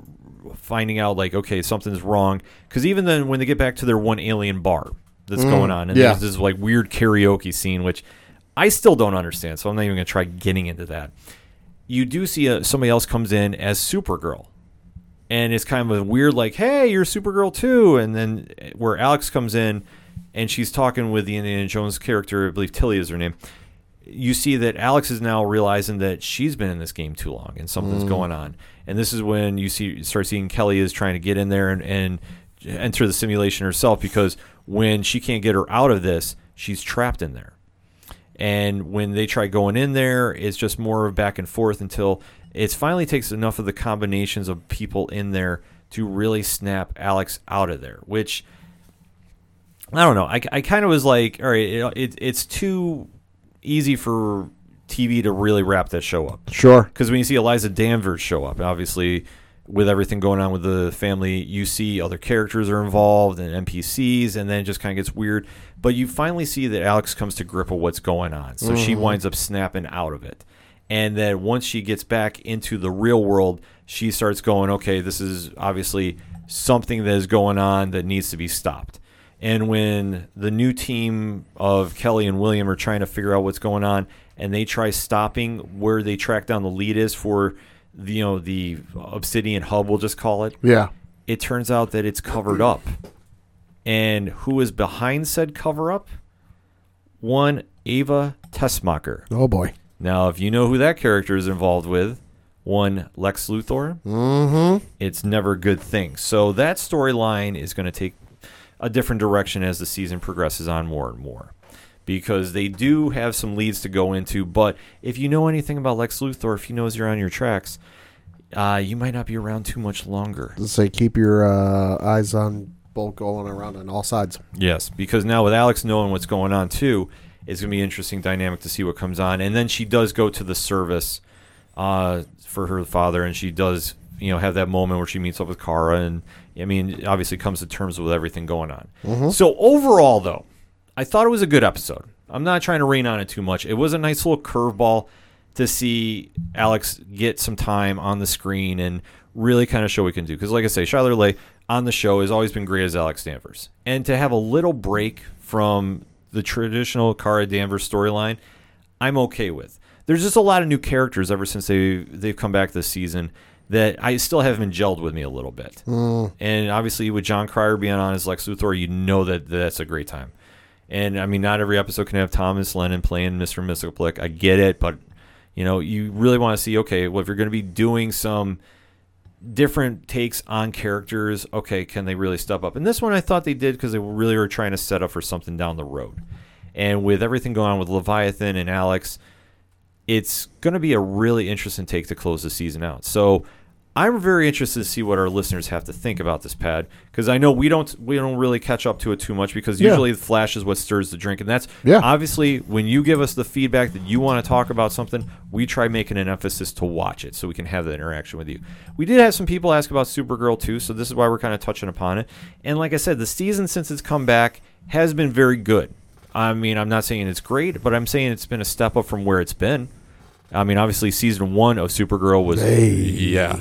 finding out like, okay, something's wrong. Because even then when they get back to their one alien bar that's mm, going on, and yeah. there's this like weird karaoke scene, which I still don't understand, so I'm not even going to try getting into that. You do see a, somebody else comes in as Supergirl. And it's kind of a weird, like, hey, you're Supergirl too. And then where Alex comes in and she's talking with the Indiana Jones character, I believe Tilly is her name, you see that Alex is now realizing that she's been in this game too long and something's mm. going on. And this is when you see start seeing Kelly is trying to get in there and, and enter the simulation herself, because when she can't get her out of this, she's trapped in there. And when they try going in there, it's just more back and forth until it finally takes enough of the combinations of people in there to really snap Alex out of there, which I don't know. I, I kind of was like, all right, it, it, it's too easy for T V to really wrap that show up. Sure. Because when you see Eliza Danvers show up, obviously with everything going on with the family, you see other characters are involved and N P Cs, and then it just kind of gets weird. But you finally see that Alex comes to grip with what's going on. So mm-hmm. she winds up snapping out of it. And then once she gets back into the real world, she starts going, okay, this is obviously something that is going on that needs to be stopped. And when the new team of Kelly and William are trying to figure out what's going on, and they try stopping where they track down the lead is for the, you know, the Obsidian Hub, we'll just call it. Yeah. It turns out that it's covered up. And who is behind said cover-up? One Ava Tessmacher. Oh, boy. Now, if you know who that character is involved with, one Lex Luthor, mm-hmm. it's never a good thing. So that storyline is going to take a different direction as the season progresses on more and more, because they do have some leads to go into. But if you know anything about Lex Luthor, if he knows you're on your tracks, uh, you might not be around too much longer. Let's say keep your uh, eyes on both going around on all sides. Yes, because now with Alex knowing what's going on too, it's going to be an interesting dynamic to see what comes on. And then she does go to the service uh, for her father, and she does, you know, have that moment where she meets up with Kara, and, I mean, obviously comes to terms with everything going on. Mm-hmm. So overall, though, I thought it was a good episode. I'm not trying to rain on it too much. It was a nice little curveball to see Alex get some time on the screen and really kind of show what he can do. Because, like I say, Shiler Lay on the show has always been great as Alex Danvers. And to have a little break from the traditional Kara Danvers storyline, I'm okay with. There's just a lot of new characters ever since they they've come back this season that I still haven't gelled with me a little bit. Mm. And obviously with John Cryer being on as Lex Luthor, you know that that's a great time. And I mean, not every episode can have Thomas Lennon playing Mister Mickoplick. I get it, but you know, you really want to see, okay, well, if you're going to be doing some different takes on characters, okay, can they really step up? And this one I thought they did, because they really were trying to set up for something down the road. And with everything going on with Leviathan and Alex, it's going to be a really interesting take to close the season out. So I'm very interested to see what our listeners have to think about this, Pad, because I know we don't we don't really catch up to it too much, because usually yeah. the Flash is what stirs the drink. And that's yeah. obviously when you give us the feedback that you want to talk about something, we try making an emphasis to watch it so we can have that interaction with you. We did have some people ask about Supergirl too, so this is why we're kind of touching upon it. And like I said, the season since it's come back has been very good. I mean, I'm not saying it's great, but I'm saying it's been a step up from where it's been. I mean, obviously, season one of Supergirl was, hey. yeah.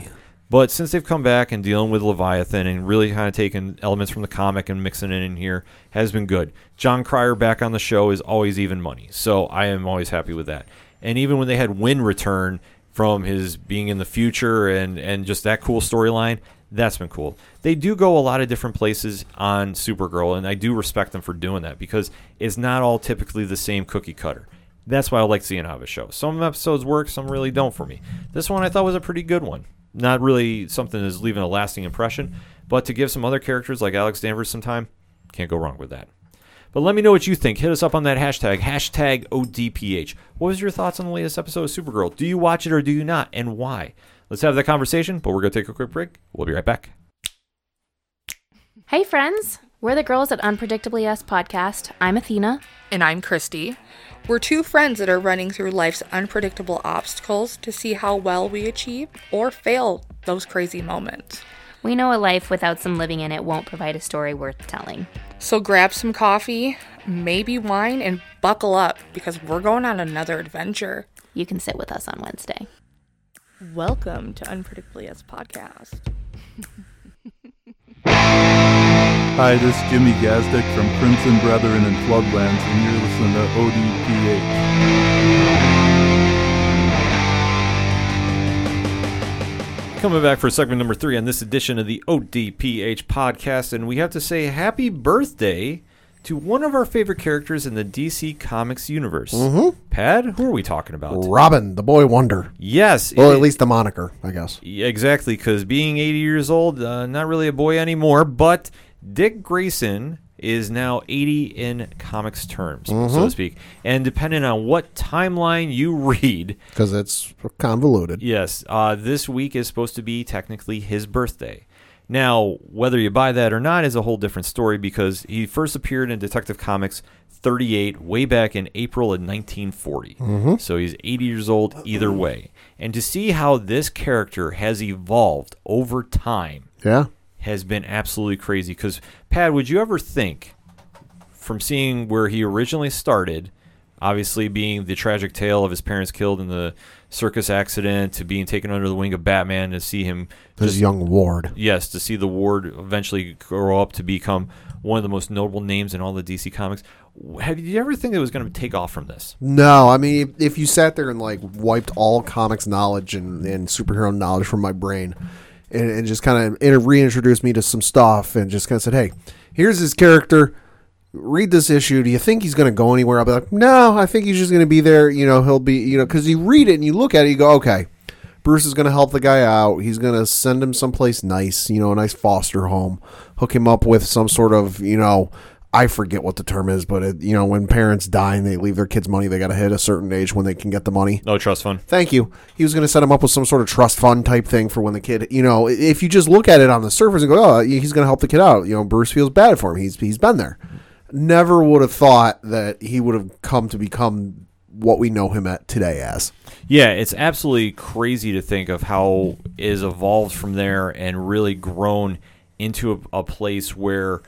But since they've come back and dealing with Leviathan and really kind of taking elements from the comic and mixing it in here, has been good. John Cryer back on the show is always even money, so I am always happy with that. And even when they had Wynn return from his being in the future and, and just that cool storyline, that's been cool. They do go a lot of different places on Supergirl, and I do respect them for doing that, because it's not all typically the same cookie cutter. That's why I like seeing how a show. Some episodes work, some really don't for me. This one I thought was a pretty good one. Not really something that's leaving a lasting impression, but to give some other characters like Alex Danvers some time, can't go wrong with that. But let me know what you think. Hit us up on that hashtag, hashtag O D P H. What was your thoughts on the latest episode of Supergirl? Do you watch it or do you not, and why? Let's have that conversation, but we're going to take a quick break. We'll be right back. Hey, friends. We're the girls at Unpredictably Us podcast. I'm Athena. And I'm Christy. We're two friends that are running through life's unpredictable obstacles to see how well we achieve or fail those crazy moments. We know a life without some living in it won't provide a story worth telling. So grab some coffee, maybe wine, and buckle up, because we're going on another adventure. You can sit with us on Wednesday. Welcome to Unpredictably Us podcast. Hi, this is Jimmy Gazdick from Crimson Brethren and Floodlands, and you're listening to O D P H. Coming back for segment number three on this edition of the O D P H podcast, and we have to say happy birthday to one of our favorite characters in the D C Comics universe. Mm-hmm. Pad, who are we talking about? Robin, the boy wonder. Yes. Well, it, at least the moniker, I guess. Exactly, because being eighty years old, uh, not really a boy anymore, but Dick Grayson is now eighty in comics terms, mm-hmm. so to speak. And depending on what timeline you read... because it's convoluted. Yes. Uh, this week is supposed to be technically his birthday. Now, whether you buy that or not is a whole different story, because he first appeared in Detective Comics thirty-eight way back in April of nineteen forty. Mm-hmm. So he's eighty years old either way. And to see how this character has evolved over time... yeah. has been absolutely crazy. Because, Pat, would you ever think, from seeing where he originally started, obviously being the tragic tale of his parents killed in the circus accident, to being taken under the wing of Batman, to see him... his just, young ward. Yes, to see the ward eventually grow up to become one of the most notable names in all the D C Comics. Have you ever think it was going to take off from this? No, I mean, if you sat there and like wiped all comics knowledge and, and superhero knowledge from my brain... And, and just kind of reintroduced me to some stuff and just kind of said, hey, here's his character. Read this issue. Do you think he's going to go anywhere? I'll be like, no, I think he's just going to be there. You know, he'll be, you know, because you read it and you look at it, you go, okay, Bruce is going to help the guy out. He's going to send him someplace nice, you know, a nice foster home, hook him up with some sort of, you know, I forget what the term is, but, it, you know, when parents die and they leave their kids money, they got to hit a certain age when they can get the money. Oh, trust fund. Thank you. He was going to set him up with some sort of trust fund type thing for when the kid, you know, if you just look at it on the surface and go, oh, he's going to help the kid out. You know, Bruce feels bad for him. He's He's been there. Never would have thought that he would have come to become what we know him at today as. Yeah, it's absolutely crazy to think of how it has evolved from there and really grown into a, a place where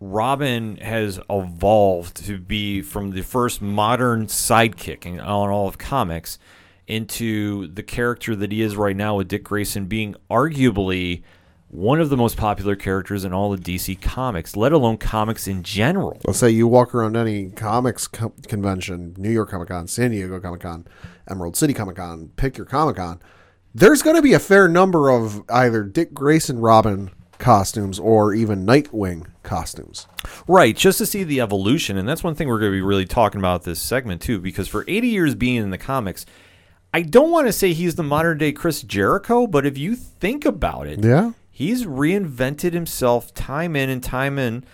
Robin has evolved to be from the first modern sidekick in all of comics into the character that he is right now, with Dick Grayson being arguably one of the most popular characters in all of D C Comics, let alone comics in general. Let's say you walk around any comics co- convention, New York Comic Con, San Diego Comic Con, Emerald City Comic Con, pick your Comic Con, there's going to be a fair number of either Dick Grayson Robin costumes or even Nightwing costumes. Right, just to see the evolution. And that's one thing we're going to be really talking about this segment too, because for eighty years being in the comics, I don't want to say he's the modern day Chris Jericho, but if you think about it, yeah, he's reinvented himself time in and time in,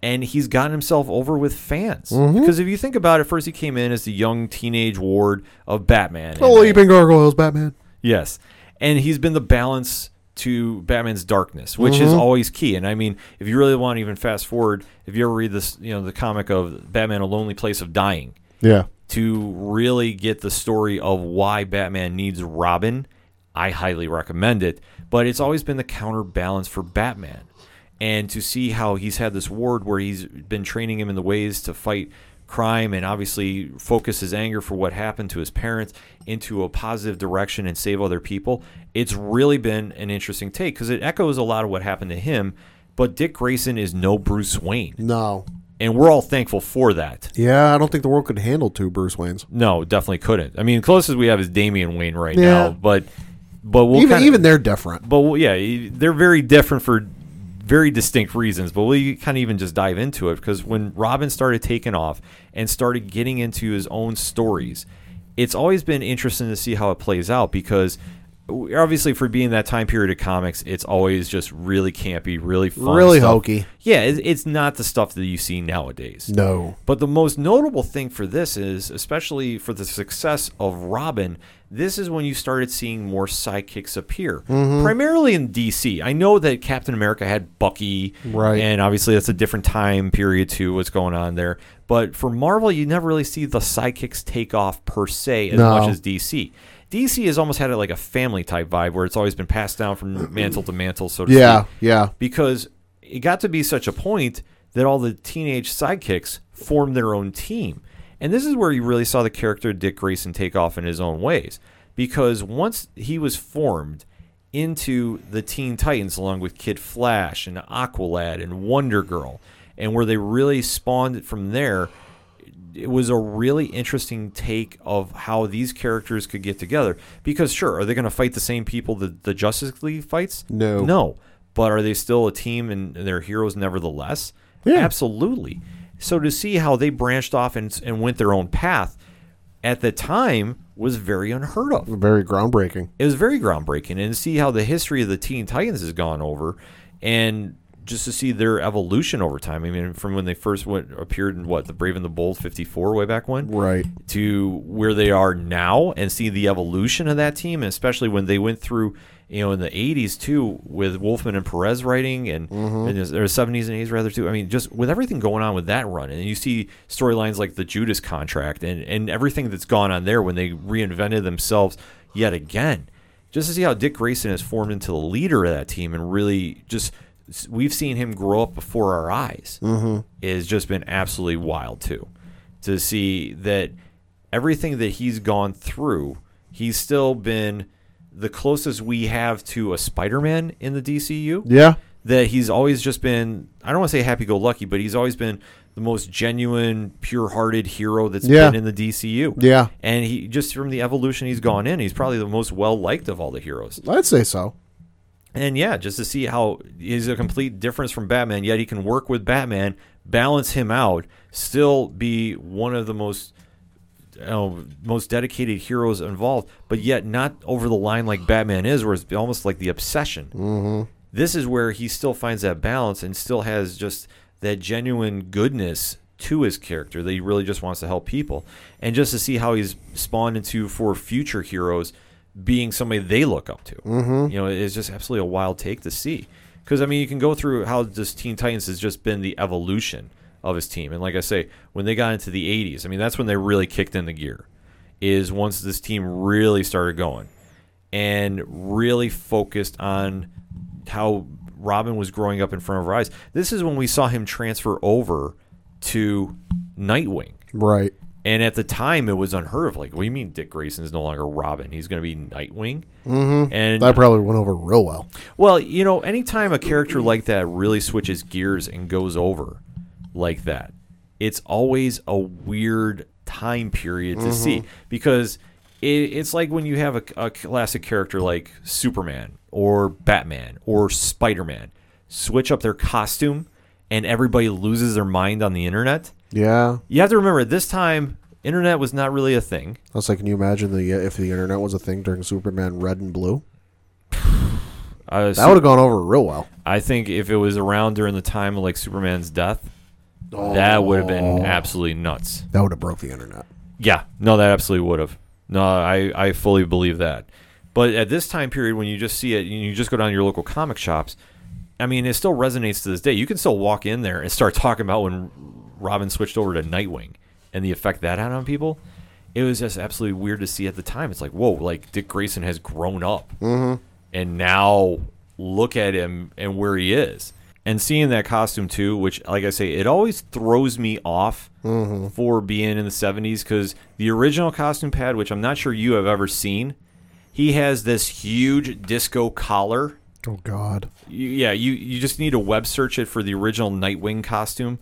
and he's gotten himself over with fans. Mm-hmm. Because if you think about it, first he came in as the young teenage ward of Batman. Oh, you've been gargoyles, Batman. Yes. And he's been the balance to Batman's darkness, which mm-hmm. is always key. And I mean, if you really want to even fast forward, if you ever read this, you know, the comic of Batman, A Lonely Place of Dying, yeah, to really get the story of why Batman needs Robin, I highly recommend it. But it's always been the counterbalance for Batman. And to see how he's had this ward where he's been training him in the ways to fight crime and obviously focus his anger for what happened to his parents into a positive direction and save other people, it's really been an interesting take, because it echoes a lot of what happened to him. But Dick Grayson is no Bruce Wayne. No. And we're all thankful for that. Yeah, I don't think the world could handle two Bruce Waynes. No, definitely couldn't. I mean, closest we have is Damian Wayne right yeah. now, but but we'll even kinda, even they're different. But we'll, yeah, they're very different for very distinct reasons, but we kind of even just dive into it, because when Robin started taking off and started getting into his own stories, it's always been interesting to see how it plays out, because obviously for being that time period of comics, it's always just really campy, really fun, really stuff. Hokey. Yeah, it's not the stuff that you see nowadays. No. But the most notable thing for this is, especially for the success of Robin, this is when you started seeing more sidekicks appear, mm-hmm. primarily in D C. I know that Captain America had Bucky, right? And obviously that's a different time period too, what's going on there. But for Marvel, you never really see the sidekicks take off per se as no. much as D C. D C has almost had like a family type vibe where it's always been passed down from mantle to mantle, so to yeah, speak. Yeah, yeah. Because it got to be such a point that all the teenage sidekicks formed their own team. And this is where you really saw the character Dick Grayson take off in his own ways, because once he was formed into the Teen Titans along with Kid Flash and Aqualad and Wonder Girl, and where they really spawned from there, it was a really interesting take of how these characters could get together. Because sure, are they going to fight the same people that the Justice League fights? No. No. But are they still a team and they're heroes nevertheless? Yeah. Absolutely. So to see how they branched off and and went their own path at the time was very unheard of. Very groundbreaking. It was very groundbreaking. And to see how the history of the Teen Titans has gone over and just to see their evolution over time. I mean, from when they first went, appeared in, what, The Brave and the Bold fifty-four way back when? Right. To where they are now and see the evolution of that team, and especially when they went through, you know, in the eighties, too, with Wolfman and Perez writing, and, mm-hmm. and or seventies and eighties, rather, too. I mean, just with everything going on with that run, and you see storylines like the Judas contract and, and everything that's gone on there when they reinvented themselves yet again. Just to see how Dick Grayson has formed into the leader of that team and really just – we've seen him grow up before our eyes. Mm-hmm. It's just been absolutely wild, too, to see that everything that he's gone through, he's still been – the closest we have to a Spider-Man in the D C U. Yeah. That he's always just been, I don't want to say happy-go-lucky, but he's always been the most genuine, pure-hearted hero that's yeah. been in the D C U. Yeah. And he just from the evolution he's gone in, he's probably the most well-liked of all the heroes. I'd say so. And, yeah, just to see how he's a complete difference from Batman, yet he can work with Batman, balance him out, still be one of the most... Oh, most dedicated heroes involved, but yet not over the line like Batman is, where it's almost like the obsession. Mm-hmm. This is where he still finds that balance and still has just that genuine goodness to his character that he really just wants to help people. And just to see how he's spawned into for future heroes being somebody they look up to. Mm-hmm. You know, it's just absolutely a wild take to see. Because, I mean, you can go through how this Teen Titans has just been the evolution of his team. And like I say, when they got into the eighties, I mean, that's when they really kicked in the gear, is once this team really started going and really focused on how Robin was growing up in front of our eyes. This is when we saw him transfer over to Nightwing. Right. And at the time, it was unheard of. Like, what do you mean Dick Grayson is no longer Robin? He's going to be Nightwing? Mm-hmm. And that probably went over real well. Well, you know, anytime a character like that really switches gears and goes over like that, it's always a weird time period to mm-hmm. see, because it, it's like when you have a, a classic character like Superman or Batman or Spider-Man switch up their costume and everybody loses their mind on the internet. Yeah. You have to remember, this time internet was not really a thing. I was like, can you imagine the if the internet was a thing during Superman Red and Blue? That would have gone over real well. I think if it was around during the time of like Superman's death, Oh. that would have been absolutely nuts. That would have broke the internet. Yeah. No, that absolutely would have. No, I, I fully believe that. But at this time period, when you just see it, you just go down to your local comic shops, I mean, it still resonates to this day. You can still walk in there and start talking about when Robin switched over to Nightwing and the effect that had on people. It was just absolutely weird to see at the time. It's like, whoa, like Dick Grayson has grown up. Mm-hmm. And now look at him and where he is. And seeing that costume, too, which, like I say, it always throws me off mm-hmm. for being in the seventies, because the original costume pad, which I'm not sure you have ever seen, he has this huge disco collar. Oh, God. You, yeah, you, you just need to web search it for the original Nightwing costume.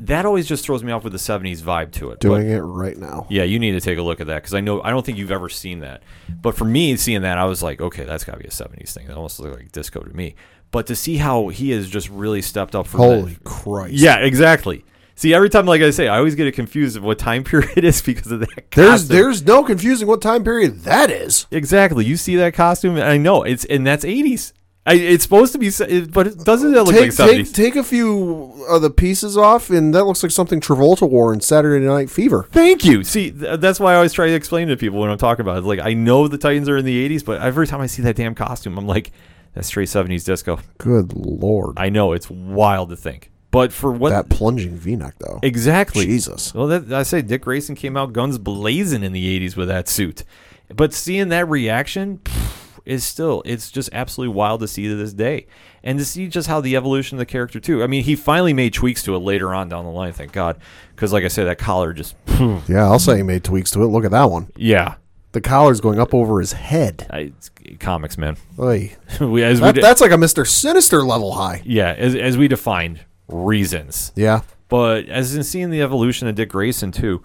That always just throws me off with the seventies vibe to it. Doing but, it right now. Yeah, you need to take a look at that, because I know I don't think you've ever seen that. But for me, seeing that, I was like, okay, that's got to be a seventies thing. That almost looks like disco to me. But to see how he has just really stepped up for Holy that. Christ. Yeah, exactly. See, every time, like I say, I always get confused of what time period it is because of that costume. There's, there's no confusing what time period that is. Exactly. You see that costume, and I know, it's and that's eighties. I, it's supposed to be, but it doesn't that look take, like seventies? Take, take a few of the pieces off, and that looks like something Travolta wore in Saturday Night Fever. Thank you. See, th- that's why I always try to explain to people when I'm talking about it. Like, I know the Titans are in the eighties, but every time I see that damn costume, I'm like, that's straight seventies disco. Good Lord. I know. It's wild to think. But for what... That plunging V-neck, though. Exactly. Jesus. Well, that, I say Dick Grayson came out guns blazing in the eighties with that suit. But seeing that reaction pff, is still... It's just absolutely wild to see to this day. And to see just how the evolution of the character, too. I mean, he finally made tweaks to it later on down the line, thank God. Because, like I say, that collar just... Pff. Yeah, I'll say he made tweaks to it. Look at that one. Yeah. The collar's going up over his head. I, it's comics, man. Oy. we, as that, we de- that's like a Mister Sinister level high. Yeah, as, as we defined reasons. Yeah. But as in seeing the evolution of Dick Grayson, too,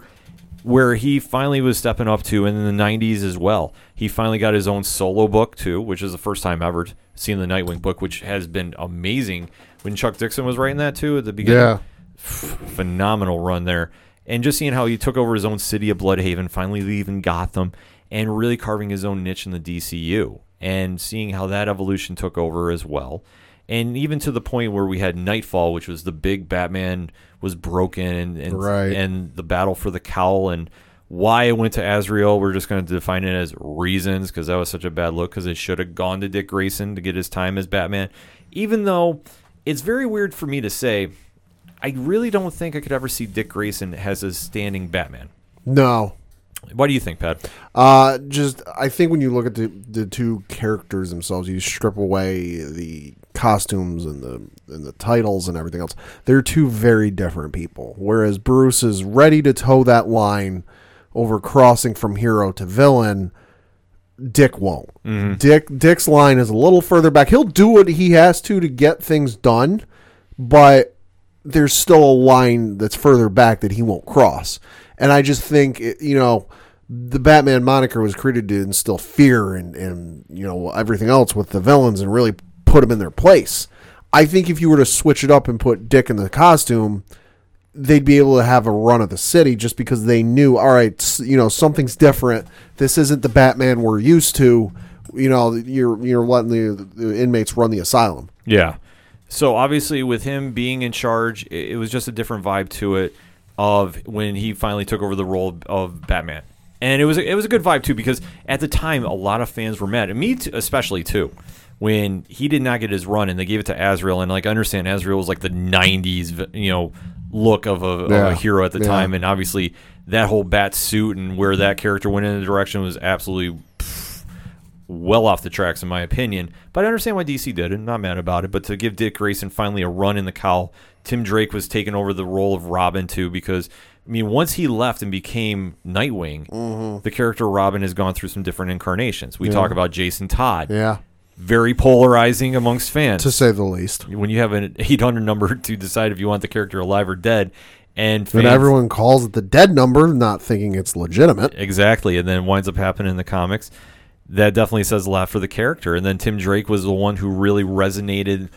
where he finally was stepping up to, and in the nineties as well, he finally got his own solo book, too, which is the first time ever seeing the Nightwing book, which has been amazing. When Chuck Dixon was writing that, too, at the beginning, yeah. Ph- phenomenal run there. And just seeing how he took over his own city of Blüdhaven, finally leaving Gotham, and really carving his own niche in the D C U, and seeing how that evolution took over as well. And even to the point where we had Nightfall, which was the big Batman was broken, and and, right. and the battle for the cowl, and why it went to Azrael. We're just going to define it as reasons, because that was such a bad look, because it should have gone to Dick Grayson to get his time as Batman. Even though it's very weird for me to say, I really don't think I could ever see Dick Grayson as a standing Batman. No. What do you think, Pat? Uh, just I think when you look at the, the two characters themselves, you strip away the costumes and the and the titles and everything else. They're two very different people. Whereas Bruce is ready to toe that line over crossing from hero to villain, Dick won't. Mm-hmm. Dick Dick's line is a little further back. He'll do what he has to to get things done, but there's still a line that's further back that he won't cross. And I just think, you know, the Batman moniker was created to instill fear and, and, you know, everything else with the villains and really put them in their place. I think if you were to switch it up and put Dick in the costume, they'd be able to have a run of the city, just because they knew, all right, you know, something's different. This isn't the Batman we're used to. You know, you're, you're letting the, the inmates run the asylum. Yeah. So obviously with him being in charge, it was just a different vibe to it. Of when he finally took over the role of Batman, and it was it was a good vibe too, because at the time a lot of fans were mad, and me too, especially too, when he did not get his run and they gave it to Azrael. And like I understand Azrael was like the nineties, you know, look of a, yeah. of a hero at the yeah. time, and obviously that whole bat suit and where that character went in the direction was absolutely pff, well off the tracks in my opinion. But I understand why D C did it. I'm not mad about it, but to give Dick Grayson finally a run in the cowl. Tim Drake was taking over the role of Robin, too, because, I mean, once he left and became Nightwing, mm-hmm. the character Robin has gone through some different incarnations. We yeah. talk about Jason Todd. Yeah. Very polarizing amongst fans. To say the least. When you have an eight hundred number to decide if you want the character alive or dead. And fans, but everyone calls it the dead number, not thinking it's legitimate. Exactly. And then winds up happening in the comics. That definitely says a lot for the character. And then Tim Drake was the one who really resonated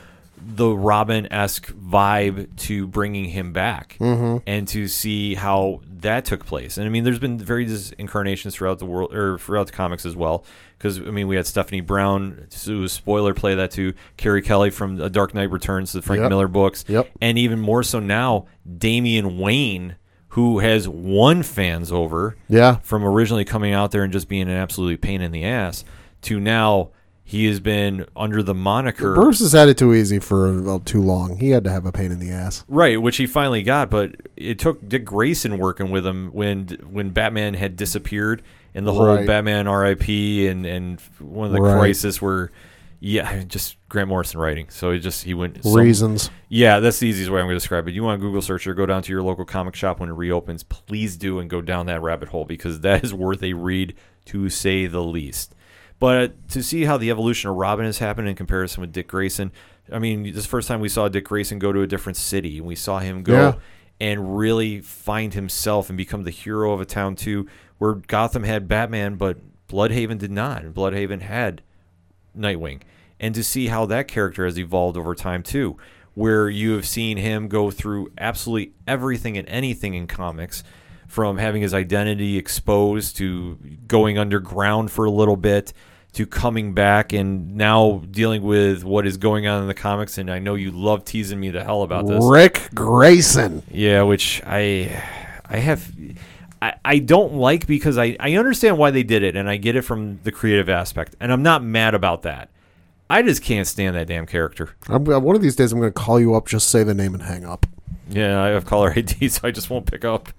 the Robin-esque vibe to bringing him back mm-hmm. and to see how that took place. And I mean, there's been various incarnations throughout the world or throughout the comics as well. Because I mean, we had Stephanie Brown, who spoiler play that to Carrie Kelly from A Dark Knight Returns, the Frank yep. Miller books. Yep. And even more so now, Damian Wayne, who has won fans over yeah. from originally coming out there and just being an absolute pain in the ass to now, he has been under the moniker. Bruce has had it too easy for well, too long. He had to have a pain in the ass. Right, which he finally got, but it took Dick Grayson working with him when when Batman had disappeared and the whole right. Batman R I P and, and one of the right. crisis were, yeah, just Grant Morrison writing. So it just, he went. Reasons. So, yeah, that's the easiest way I'm going to describe it. You want a Google search or go down to your local comic shop when it reopens, please do and go down that rabbit hole, because that is worth a read to say the least. But to see how the evolution of Robin has happened in comparison with Dick Grayson, I mean, this is the first time we saw Dick Grayson go to a different city, and we saw him go yeah. and really find himself and become the hero of a town, too, where Gotham had Batman, but Blüdhaven did not, and Blüdhaven had Nightwing. And to see how that character has evolved over time, too, where you have seen him go through absolutely everything and anything in comics, from having his identity exposed to going underground for a little bit to coming back and now dealing with what is going on in the comics. And I know you love teasing me to hell about this. Rick Grayson. Yeah, which I I have I, I don't like, because I, I understand why they did it, and I get it from the creative aspect. And I'm not mad about that. I just can't stand that damn character. I'm, one of these days I'm going to call you up, just say the name and hang up. Yeah, I have caller I D, so I just won't pick up.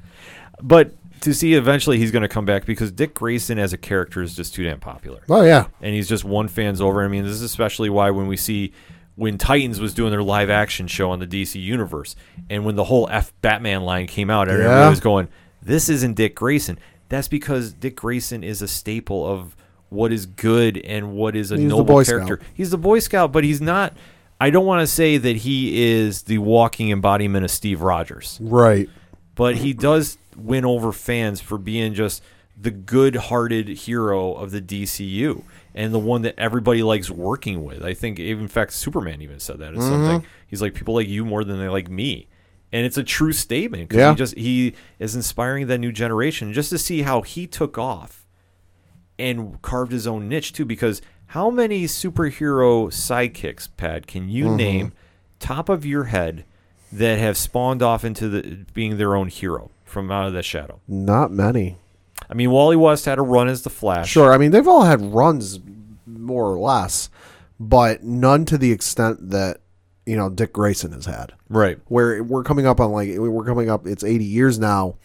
But to see eventually he's going to come back, because Dick Grayson as a character is just too damn popular. Oh, yeah. And he's just won fans over. I mean, this is especially why when we see when Titans was doing their live action show on the D C Universe, and when the whole F Batman line came out, everybody yeah. was going, this isn't Dick Grayson. That's because Dick Grayson is a staple of what is good and what is a he's noble character. Scout. He's the Boy Scout, but he's not I don't want to say that he is the walking embodiment of Steve Rogers. Right. But he does win over fans for being just the good-hearted hero of the D C U and the one that everybody likes working with. I think, in fact, Superman even said that. It's mm-hmm. something. He's like, people like you more than they like me. And it's a true statement because yeah. he, just, he is inspiring that new generation. Just to see how he took off and carved his own niche, too, because how many superhero sidekicks, Pat, can you mm-hmm. name top of your head that have spawned off into the, being their own hero from out of the shadow? Not many. I mean, Wally West had a run as the Flash. Sure. I mean, they've all had runs more or less, but none to the extent that, you know, Dick Grayson has had. Right. Where we're coming up on like, we're coming up, it's eighty years now.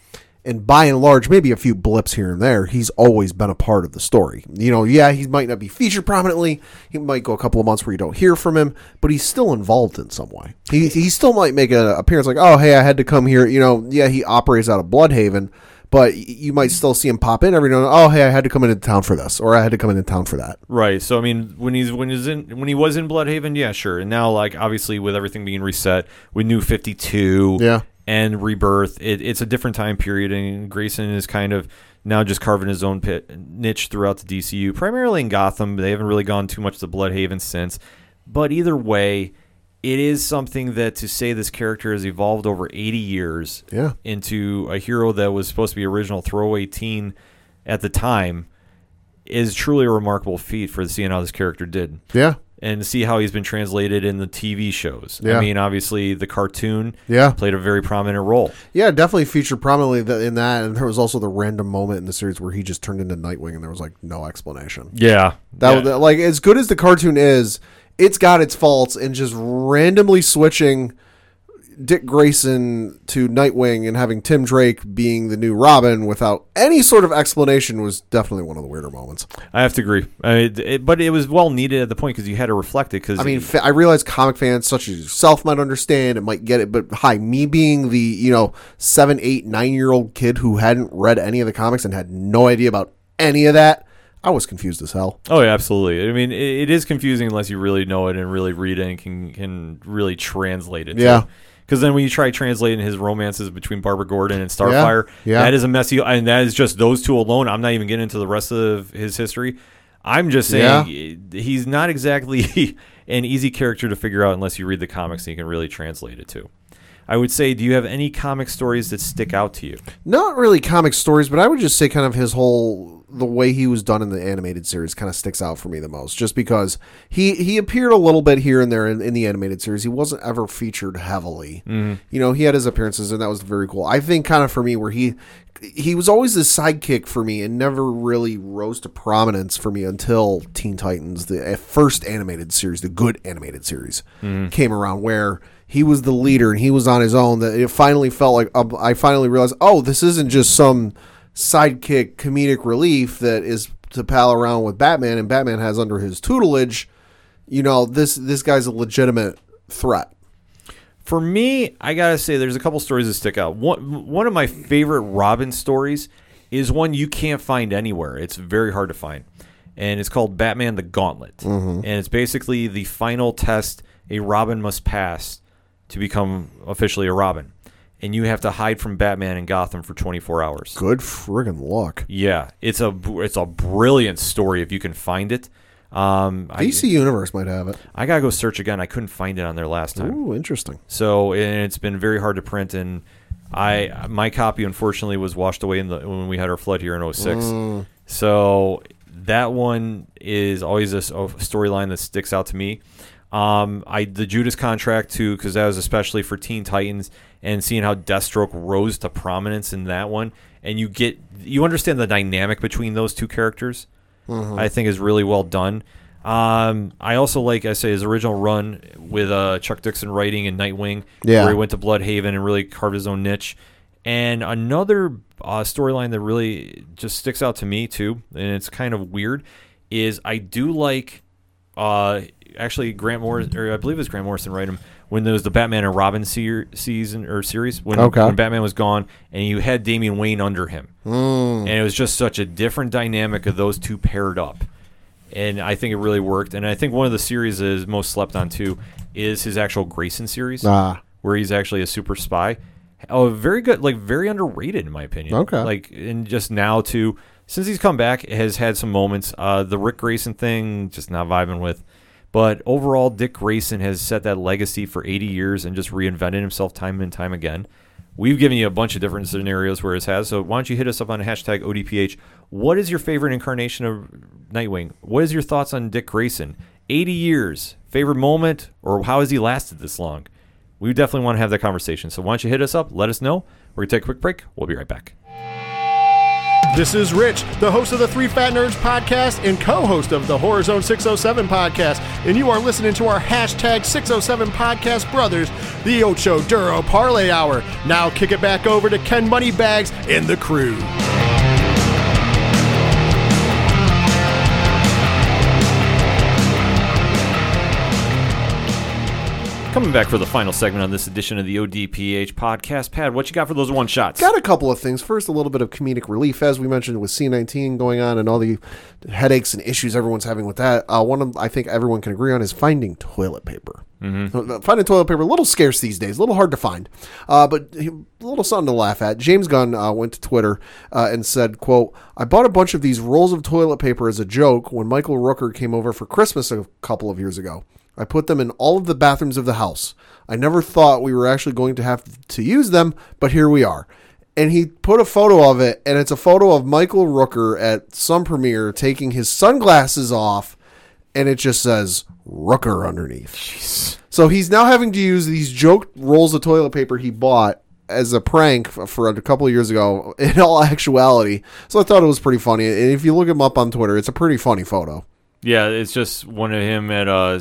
And by and large, maybe a few blips here and there, he's always been a part of the story. You know, yeah, he might not be featured prominently. He might go a couple of months where you don't hear from him, but he's still involved in some way. He he still might make an appearance like, oh, hey, I had to come here. You know, yeah, he operates out of Blüdhaven, but you might still see him pop in every now and then. Oh, hey, I had to come into town for this, or I had to come into town for that. Right. So, I mean, when he's when he's in when he was in Blüdhaven, yeah, sure. And now, like, obviously, with everything being reset, with New fifty-two, yeah. and Rebirth, it, it's a different time period, and Grayson is kind of now just carving his own pit, niche throughout the D C U, primarily in Gotham. They haven't really gone too much to Blüdhaven since, but either way, it is something that to say this character has evolved over eighty years yeah. into a hero that was supposed to be original throwaway teen at the time is truly a remarkable feat for seeing how this character did. Yeah. And see how he's been translated in the T V shows. Yeah. I mean, obviously, the cartoon yeah. played a very prominent role. Yeah, definitely featured prominently in that. And there was also the random moment in the series where he just turned into Nightwing and there was, like, no explanation. Yeah. that yeah. Was, like, as good as the cartoon is, it's got its faults. And just randomly switching Dick Grayson to Nightwing and having Tim Drake being the new Robin without any sort of explanation was definitely one of the weirder moments. I have to agree. I mean, it, but it was well needed at the point because you had to reflect it. Cause I mean, it, I realize comic fans such as yourself might understand and might get it, but hi, me being the, you know, seven, eight, nine-year-old kid who hadn't read any of the comics and had no idea about any of that, I was confused as hell. Oh, yeah, absolutely. I mean, it, it is confusing unless you really know it and really read it and can, can really translate it. Yeah. To, because then when you try translating his romances between Barbara Gordon and Starfire, yeah, yeah. that is a messy, and that is just those two alone. I'm not even getting into the rest of his history. I'm just saying yeah. he's not exactly an easy character to figure out unless you read the comics and you can really translate it to. I would say, do you have any comic stories that stick out to you? Not really comic stories, but I would just say kind of his whole, the way he was done in the animated series kind of sticks out for me the most, just because he, he appeared a little bit here and there in, in the animated series. He wasn't ever featured heavily. Mm-hmm. You know, he had his appearances and that was very cool. I think kind of for me where he, he was always this sidekick for me and never really rose to prominence for me until Teen Titans, the first animated series, the good animated series mm-hmm. came around where he was the leader and he was on his own, that it finally felt like uh, I finally realized, oh, this isn't just some sidekick comedic relief that is to pal around with Batman and Batman has under his tutelage. You know, this, this guy's a legitimate threat. For me, I got to say there's a couple stories that stick out. One, one of my favorite Robin stories is one you can't find anywhere. It's very hard to find. And it's called Batman the Gauntlet. Mm-hmm. And it's basically the final test a Robin must pass to become officially a Robin, and you have to hide from Batman in Gotham for twenty-four hours. Good friggin' luck. Yeah, it's a it's a brilliant story if you can find it. Um, D C I, Universe might have it. I gotta go search again. I couldn't find it on there last time. Ooh, interesting. So and it's been very hard to print, and I my copy unfortunately was washed away in the when we had our flood here in oh six. Mm. So that one is always a storyline that sticks out to me. Um, I the Judas contract too, because that was especially for Teen Titans, and seeing how Deathstroke rose to prominence in that one, and you get you understand the dynamic between those two characters, mm-hmm. I think is really well done. Um, I also like I say his original run with uh, Chuck Dixon writing and Nightwing, yeah. where he went to Blüdhaven and really carved his own niche. And another uh, storyline that really just sticks out to me too, and it's kind of weird, is I do like. Uh, Actually, Grant Morrison, or I believe it was Grant Morrison, wrote him when there was the Batman and Robin se- season or series when, okay. when Batman was gone, and you had Damian Wayne under him, mm. and it was just such a different dynamic of those two paired up, and I think it really worked. And I think one of the series is most slept on too is his actual Grayson series, ah. where he's actually a super spy. Oh, very good, like very underrated in my opinion. Okay, like and just now to since he's come back has had some moments. Uh, the Rick Grayson thing, just not vibing with. But overall, Dick Grayson has set that legacy for eighty years and just reinvented himself time and time again. We've given you a bunch of different scenarios where it has, so why don't you hit us up on hashtag O D P H. What is your favorite incarnation of Nightwing? What is your thoughts on Dick Grayson? eighty years, favorite moment, or how has he lasted this long? We definitely want to have that conversation, so why don't you hit us up, let us know. We're going to take a quick break. We'll be right back. This is Rich, the host of the Three Fat Nerds podcast and co-host of the Horror Zone six oh seven podcast, and you are listening to our hashtag six oh seven podcast brothers, the Ocho Duro Parlay Hour. Now kick it back over to Ken Moneybags and the crew. Coming back for the final segment on this edition of the O D P H podcast. Pad, what you got for those one shots? Got a couple of things. First, a little bit of comedic relief, as we mentioned with C nineteen going on and all the headaches and issues everyone's having with that. Uh, one of, I think everyone can agree on is finding toilet paper. Mm-hmm. Finding toilet paper, a little scarce these days, a little hard to find, uh, but a little something to laugh at. James Gunn uh, went to Twitter uh, and said, quote, I bought a bunch of these rolls of toilet paper as a joke when Michael Rooker came over for Christmas a couple of years ago. I put them in all of the bathrooms of the house. I never thought we were actually going to have to use them, but here we are. And he put a photo of it, and it's a photo of Michael Rooker at some premiere taking his sunglasses off, and it just says Rooker underneath. Jeez. So he's now having to use these joke rolls of toilet paper he bought as a prank for a couple of years ago in all actuality. So I thought it was pretty funny. And if you look him up on Twitter, it's a pretty funny photo. Yeah, it's just one of him at uh,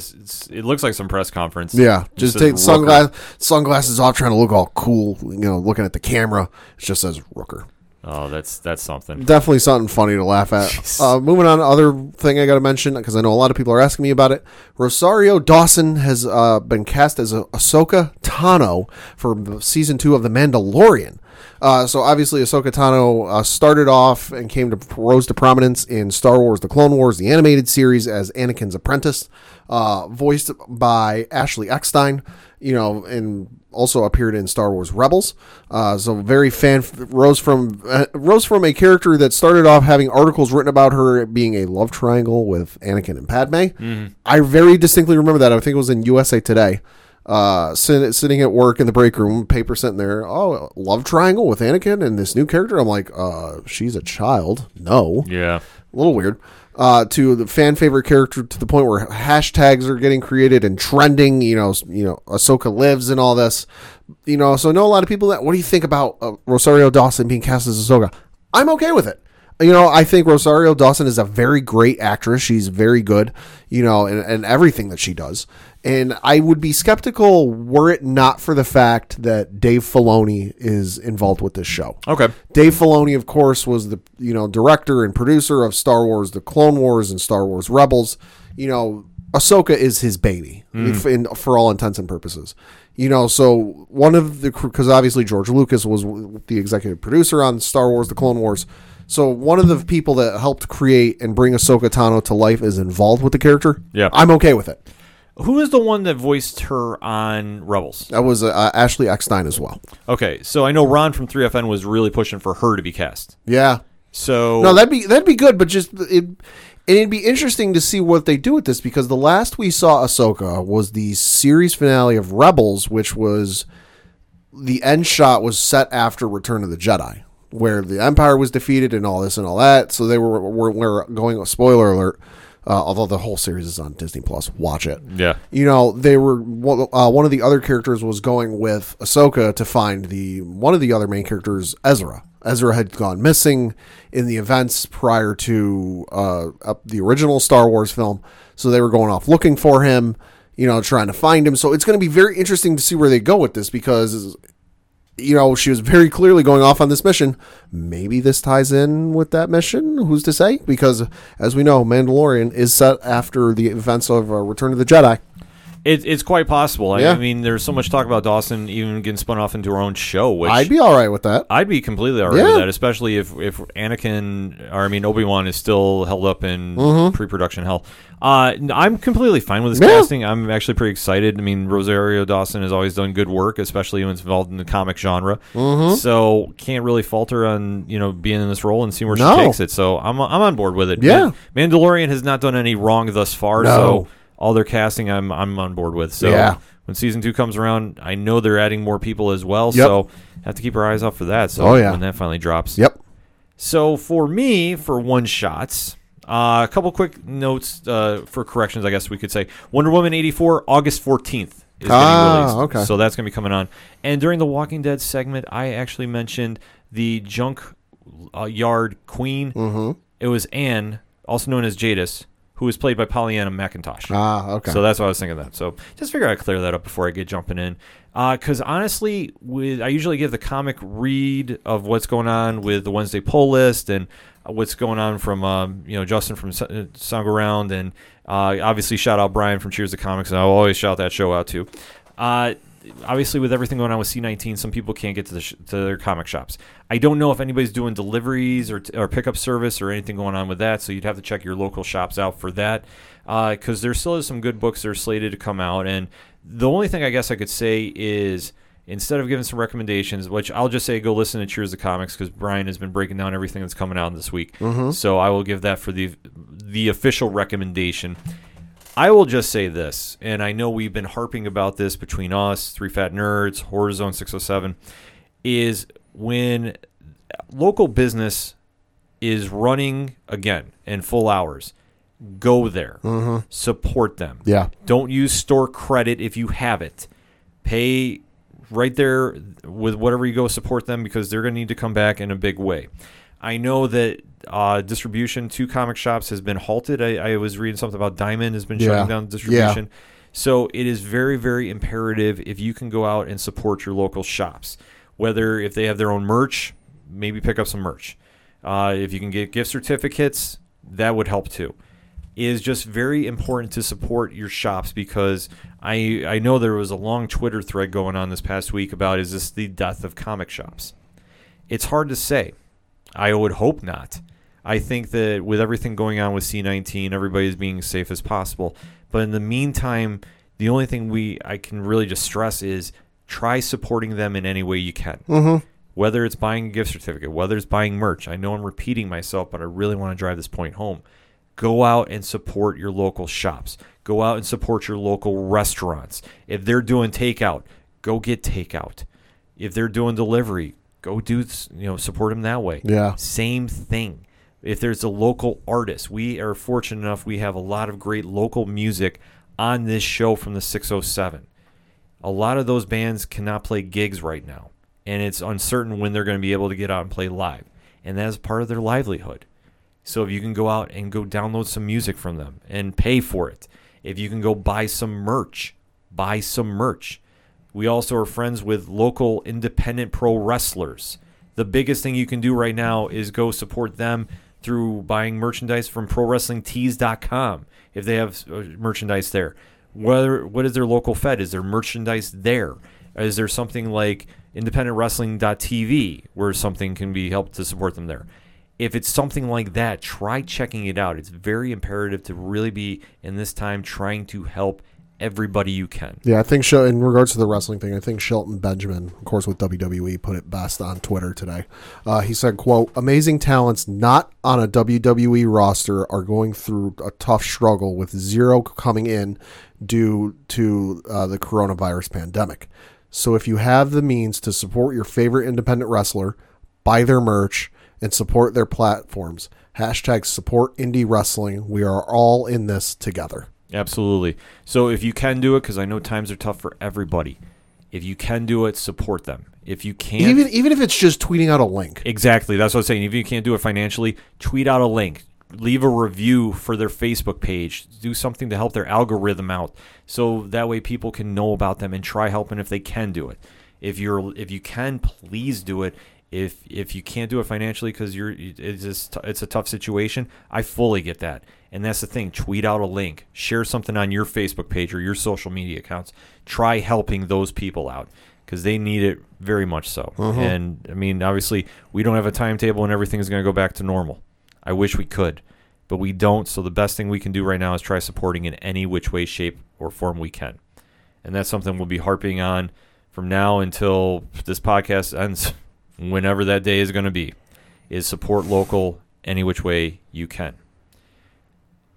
it looks like some press conference. Yeah, just take sunglass, sunglasses off, trying to look all cool, you know, looking at the camera. It just says Rooker. Oh, that's that's something. Definitely something funny to laugh at. Uh, moving on, other thing I got to mention, because I know a lot of people are asking me about it. Rosario Dawson has uh, been cast as ah- Ahsoka Tano for season two of The Mandalorian. Uh, so obviously Ahsoka Tano uh, started off and came to rose to prominence in Star Wars The Clone Wars, the animated series, as Anakin's apprentice, uh, voiced by Ashley Eckstein, you know, and also appeared in Star Wars Rebels. Uh, so very fan rose from uh, rose from a character that started off having articles written about her being a love triangle with Anakin and Padme. Mm-hmm. I very distinctly remember that. I think it was in U S A Today. Uh, sit, sitting at work in the break room, paper sitting there. Oh, love triangle with Anakin and this new character. I'm like, uh, she's a child. No, yeah, a little weird. Uh, to the fan favorite character, to the point where hashtags are getting created and trending. You know, you know, Ahsoka lives and all this. You know, so I know a lot of people that. What do you think about uh, Rosario Dawson being cast as Ahsoka? I'm okay with it. You know, I think Rosario Dawson is a very great actress. She's very good, you know, and, and everything that she does. And I would be skeptical were it not for the fact that Dave Filoni is involved with this show. Okay. Dave Filoni, of course, was the, you know, director and producer of Star Wars, The Clone Wars and Star Wars Rebels. You know, Ahsoka is his baby mm. in, for all intents and purposes. You know, so one of the, because obviously George Lucas was the executive producer on Star Wars, The Clone Wars. So one of the people that helped create and bring Ahsoka Tano to life is involved with the character. Yeah, I'm okay with it. Who is the one that voiced her on Rebels? That was uh, Ashley Eckstein as well. Okay, so I know Ron from three F N was really pushing for her to be cast. Yeah. So no, that'd be that'd be good, but just it, and it'd be interesting to see what they do with this, because the last we saw Ahsoka was the series finale of Rebels, which was the end shot was set after Return of the Jedi, where the Empire was defeated and all this and all that. So they were were, were going, spoiler alert, uh, although the whole series is on Disney Plus, watch it. Yeah. You know, they were, uh, one of the other characters was going with Ahsoka to find the, one of the other main characters, Ezra. Ezra had gone missing in the events prior to uh, up the original Star Wars film. So they were going off looking for him, you know, trying to find him. So it's going to be very interesting to see where they go with this, because you know, she was very clearly going off on this mission. Maybe this ties in with that mission. Who's to say? Because as we know, Mandalorian is set after the events of uh, Return of the Jedi. It, it's quite possible. Yeah. I mean, there's so much talk about Dawson even getting spun off into her own show. Which I'd be all right with that. I'd be completely all right yeah. with that, especially if, if Anakin, or I mean, Obi-Wan is still held up in mm-hmm. pre-production hell. Uh, I'm completely fine with this yeah. casting. I'm actually pretty excited. I mean, Rosario Dawson has always done good work, especially when it's involved in the comic genre. Mm-hmm. So can't really falter on, you know, being in this role and seeing where no. she takes it. So I'm I'm on board with it. Yeah. Man- Mandalorian has not done any wrong thus far. No. So all their casting, I'm I'm on board with. So yeah. when season two comes around, I know they're adding more people as well. Yep. So have to keep our eyes out for that. So oh, yeah. when that finally drops. Yep. So for me, for one shots. Uh, a couple quick notes uh, for corrections, I guess we could say. Wonder Woman eighty-four, August fourteenth is ah, getting released. Okay. So that's going to be coming on. And during the Walking Dead segment, I actually mentioned the junk uh, yard queen. Mm-hmm. It was Anne, also known as Jadis, who was played by Pollyanna McIntosh. Ah, okay. So that's why I was thinking that. So just figure I'd clear that up before I get jumping in. Because uh, honestly, with I usually give the comic read of what's going on with the Wednesday poll list and what's going on from um, you know Justin from Song Around, and uh, obviously shout out Brian from Cheers to Comics, and I'll always shout that show out too. Uh, obviously, with everything going on with C nineteen, some people can't get to, the sh- to their comic shops. I don't know if anybody's doing deliveries or, t- or pickup service or anything going on with that, so you'd have to check your local shops out for that, because uh, there still is some good books that are slated to come out. And the only thing I guess I could say is, instead of giving some recommendations, which I'll just say go listen to Cheers to Comics, because Brian has been breaking down everything that's coming out this week. Mm-hmm. So I will give that for the the official recommendation. I will just say this, and I know we've been harping about this between us, Three Fat Nerds, Horror Zone six oh seven, is when local business is running again in full hours, go there. Mm-hmm. Support them. Yeah. Don't use store credit if you have it. Pay right there with whatever you go, support them, because they're going to need to come back in a big way. I know that uh, distribution to comic shops has been halted. I, I was reading something about Diamond has been yeah. shutting down distribution. Yeah. So it is very, very imperative if you can go out and support your local shops. Whether if they have their own merch, maybe pick up some merch. Uh, if you can get gift certificates, that would help too. It is just very important to support your shops, because I I know there was a long Twitter thread going on this past week about, is this the death of comic shops? It's hard to say. I would hope not. I think that with everything going on with C nineteen, everybody's being as safe as possible. But in the meantime, the only thing we I can really just stress is try supporting them in any way you can. Mm-hmm. Whether it's buying a gift certificate, whether it's buying merch. I know I'm repeating myself, but I really want to drive this point home. Go out and support your local shops. Go out and support your local restaurants. If they're doing takeout, go get takeout. If they're doing delivery, go do, you know, support them that way. Yeah. Same thing. If there's a local artist, we are fortunate enough, we have a lot of great local music on this show from the six oh seven. A lot of those bands cannot play gigs right now, and it's uncertain when they're going to be able to get out and play live. And that is part of their livelihood. So if you can go out and go download some music from them and pay for it. If you can go buy some merch, buy some merch. We also are friends with local independent pro wrestlers. The biggest thing you can do right now is go support them through buying merchandise from pro wrestling tees dot com if they have merchandise there. Whether, what is their local fed? Is there merchandise there? Is there something like independent wrestling dot t v where something can be helped to support them there? If it's something like that, try checking it out. It's very imperative to really be, in this time, trying to help everybody you can. Yeah, I think, in regards to the wrestling thing, I think Shelton Benjamin, of course, with W W E, put it best on Twitter today. Uh, he said, quote, amazing talents not on a W W E roster are going through a tough struggle with zero coming in due to uh, the coronavirus pandemic. So if you have the means to support your favorite independent wrestler, buy their merch, and support their platforms. Hashtag support indie wrestling. We are all in this together. Absolutely. So if you can do it, because I know times are tough for everybody, if you can do it, support them. If you can't, even even if it's just tweeting out a link. Exactly. That's what I'm saying. If you can't do it financially, tweet out a link. Leave a review for their Facebook page. Do something to help their algorithm out, so that way people can know about them and try helping if they can do it. If you're if you can, please do it. If if you can't do it financially because you're it's just, it's a tough situation, I fully get that. And that's the thing. Tweet out a link. Share something on your Facebook page or your social media accounts. Try helping those people out because they need it very much so. Uh-huh. And, I mean, obviously, we don't have a timetable and everything is going to go back to normal. I wish we could, but we don't. So the best thing we can do right now is try supporting in any which way, shape, or form we can. And that's something we'll be harping on from now until this podcast ends, whenever that day is going to be, is support local any which way you can.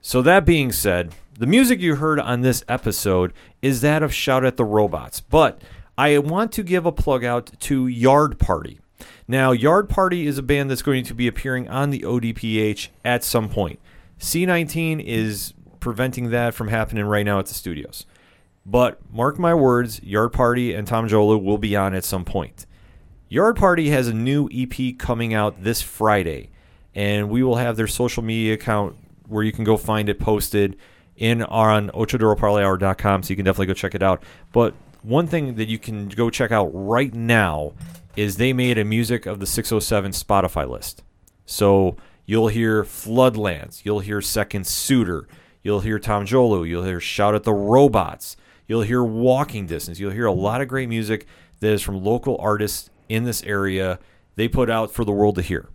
So that being said, the music you heard on this episode is that of Shout at the Robots, but I want to give a plug out to Yard Party. Now, Yard Party is a band that's going to be appearing on the O D P H at some point. C nineteen is preventing that from happening right now at the studios. But mark my words, Yard Party and Tom Jolo will be on at some point. Yard Party has a new E P coming out this Friday, and we will have their social media account where you can go find it posted in on Ocho Duro Parlay Hour dot com, so you can definitely go check it out. But one thing that you can go check out right now is they made a music of the six oh seven Spotify list. So you'll hear Floodlands, you'll hear Second Suitor, you'll hear Tom Jolo, you'll hear Shout at the Robots, you'll hear Walking Distance, you'll hear a lot of great music that is from local artists in this area they put out for the world to hear.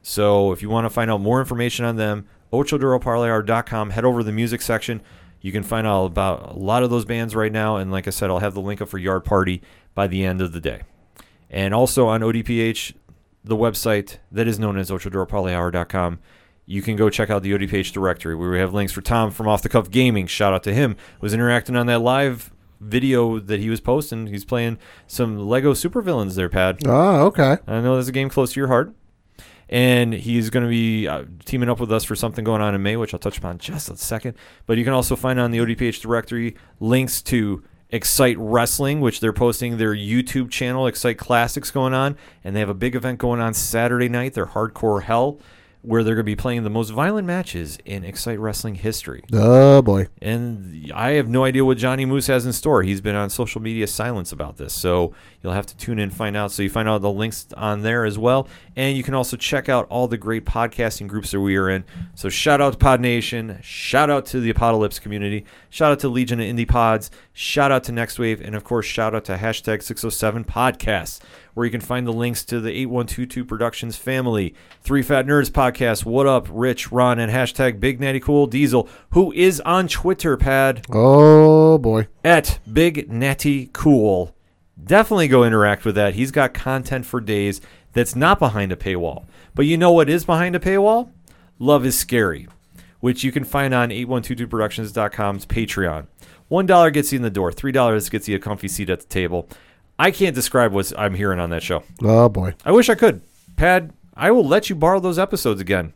So if you want to find out more information on them, Ocho Duro Parlay Hour dot com. Head over to the music section. You can find out about a lot of those bands right now. And like I said, I'll have the link up for Yard Party by the end of the day. And also on O D P H, the website that is known as Ocho Duro Parlay Hour dot com, you can go check out the O D P H directory where we have links for Tom from Off the Cuff Gaming. Shout out to him. Was interacting on that live video that he was posting. He's playing some Lego Supervillains there, Pad. Oh, okay. I know there's a game close to your heart. And he's going to be uh, teaming up with us for something going on in May, which I'll touch upon just a second. But you can also find on the O D P H directory links to Excite Wrestling, which they're posting their YouTube channel, Excite Classics, going on. And they have a big event going on Saturday night, their Hardcore Hell, where they're going to be playing the most violent matches in Excite Wrestling history. Oh, boy. And I have no idea what Johnny Moose has in store. He's been on social media silence about this, so you'll have to tune in and find out. So you find out the links on there as well. And you can also check out all the great podcasting groups that we are in. So shout out to Pod Nation. Shout out to the Apocalypse community. Shout out to Legion of Indie Pods. Shout out to Next Wave. And, of course, shout out to hashtag six oh seven Podcasts, where you can find the links to the eight one two two Productions family, Three Fat Nerds Podcast, What Up, Rich, Ron, and hashtag Big Natty Cool Diesel, who is on Twitter, Pad. Oh, boy. At Big Natty Cool. Definitely go interact with that. He's got content for days that's not behind a paywall. But you know what is behind a paywall? Love is Scary, which you can find on eight one two two productions dot com's Patreon. one dollar gets you in the door. three dollars gets you a comfy seat at the table. I can't describe what I'm hearing on that show. Oh, boy. I wish I could. Pad, I will let you borrow those episodes again.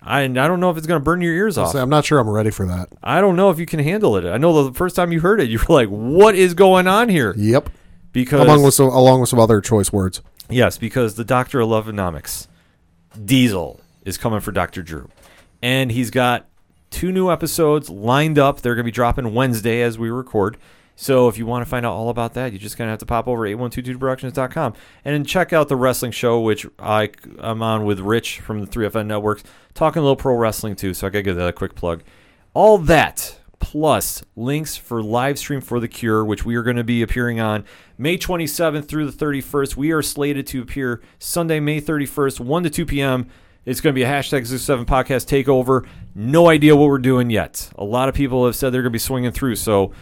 I, I don't know if it's going to burn your ears off. I'm not sure I'm ready for that. I don't know if you can handle it. I know the first time you heard it, you were like, what is going on here? Yep. Because along with some, along with some other choice words. Yes, because the Doctor of Lovenomics, Diesel, is coming for Doctor Drew. And he's got two new episodes lined up. They're going to be dropping Wednesday as we record. So if you want to find out all about that, you're just going to have to pop over to eight one two two productions dot com and check out the wrestling show, which I, I'm on with Rich from the three F N Networks, talking a little pro wrestling too, so I got to give that a quick plug. All that, plus links for live stream for The Cure, which we are going to be appearing on May twenty-seventh through the thirty-first. We are slated to appear Sunday, May thirty-first, one to two p.m., It's going to be a hashtag six oh seven Podcast Takeover. No idea what we're doing yet. A lot of people have said they're going to be swinging through, so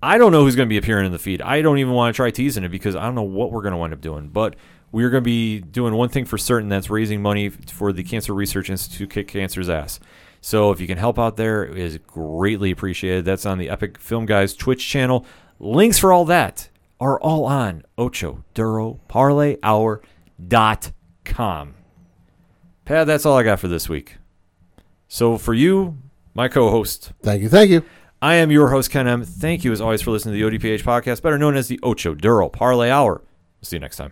I don't know who's going to be appearing in the feed. I don't even want to try teasing it because I don't know what we're going to wind up doing. But we're going to be doing one thing for certain, that's raising money for the Cancer Research Institute, Kick Cancer's Ass. So if you can help out there, it is greatly appreciated. That's on the Epic Film Guys Twitch channel. Links for all that are all on Ocho Duro Parlay Hour dot com. Pat, that's all I got for this week. So for you, my co-host. Thank you, thank you. I am your host, Ken M. Thank you, as always, for listening to the O D P H Podcast, better known as the Ocho Duro Parlay Hour. See you next time.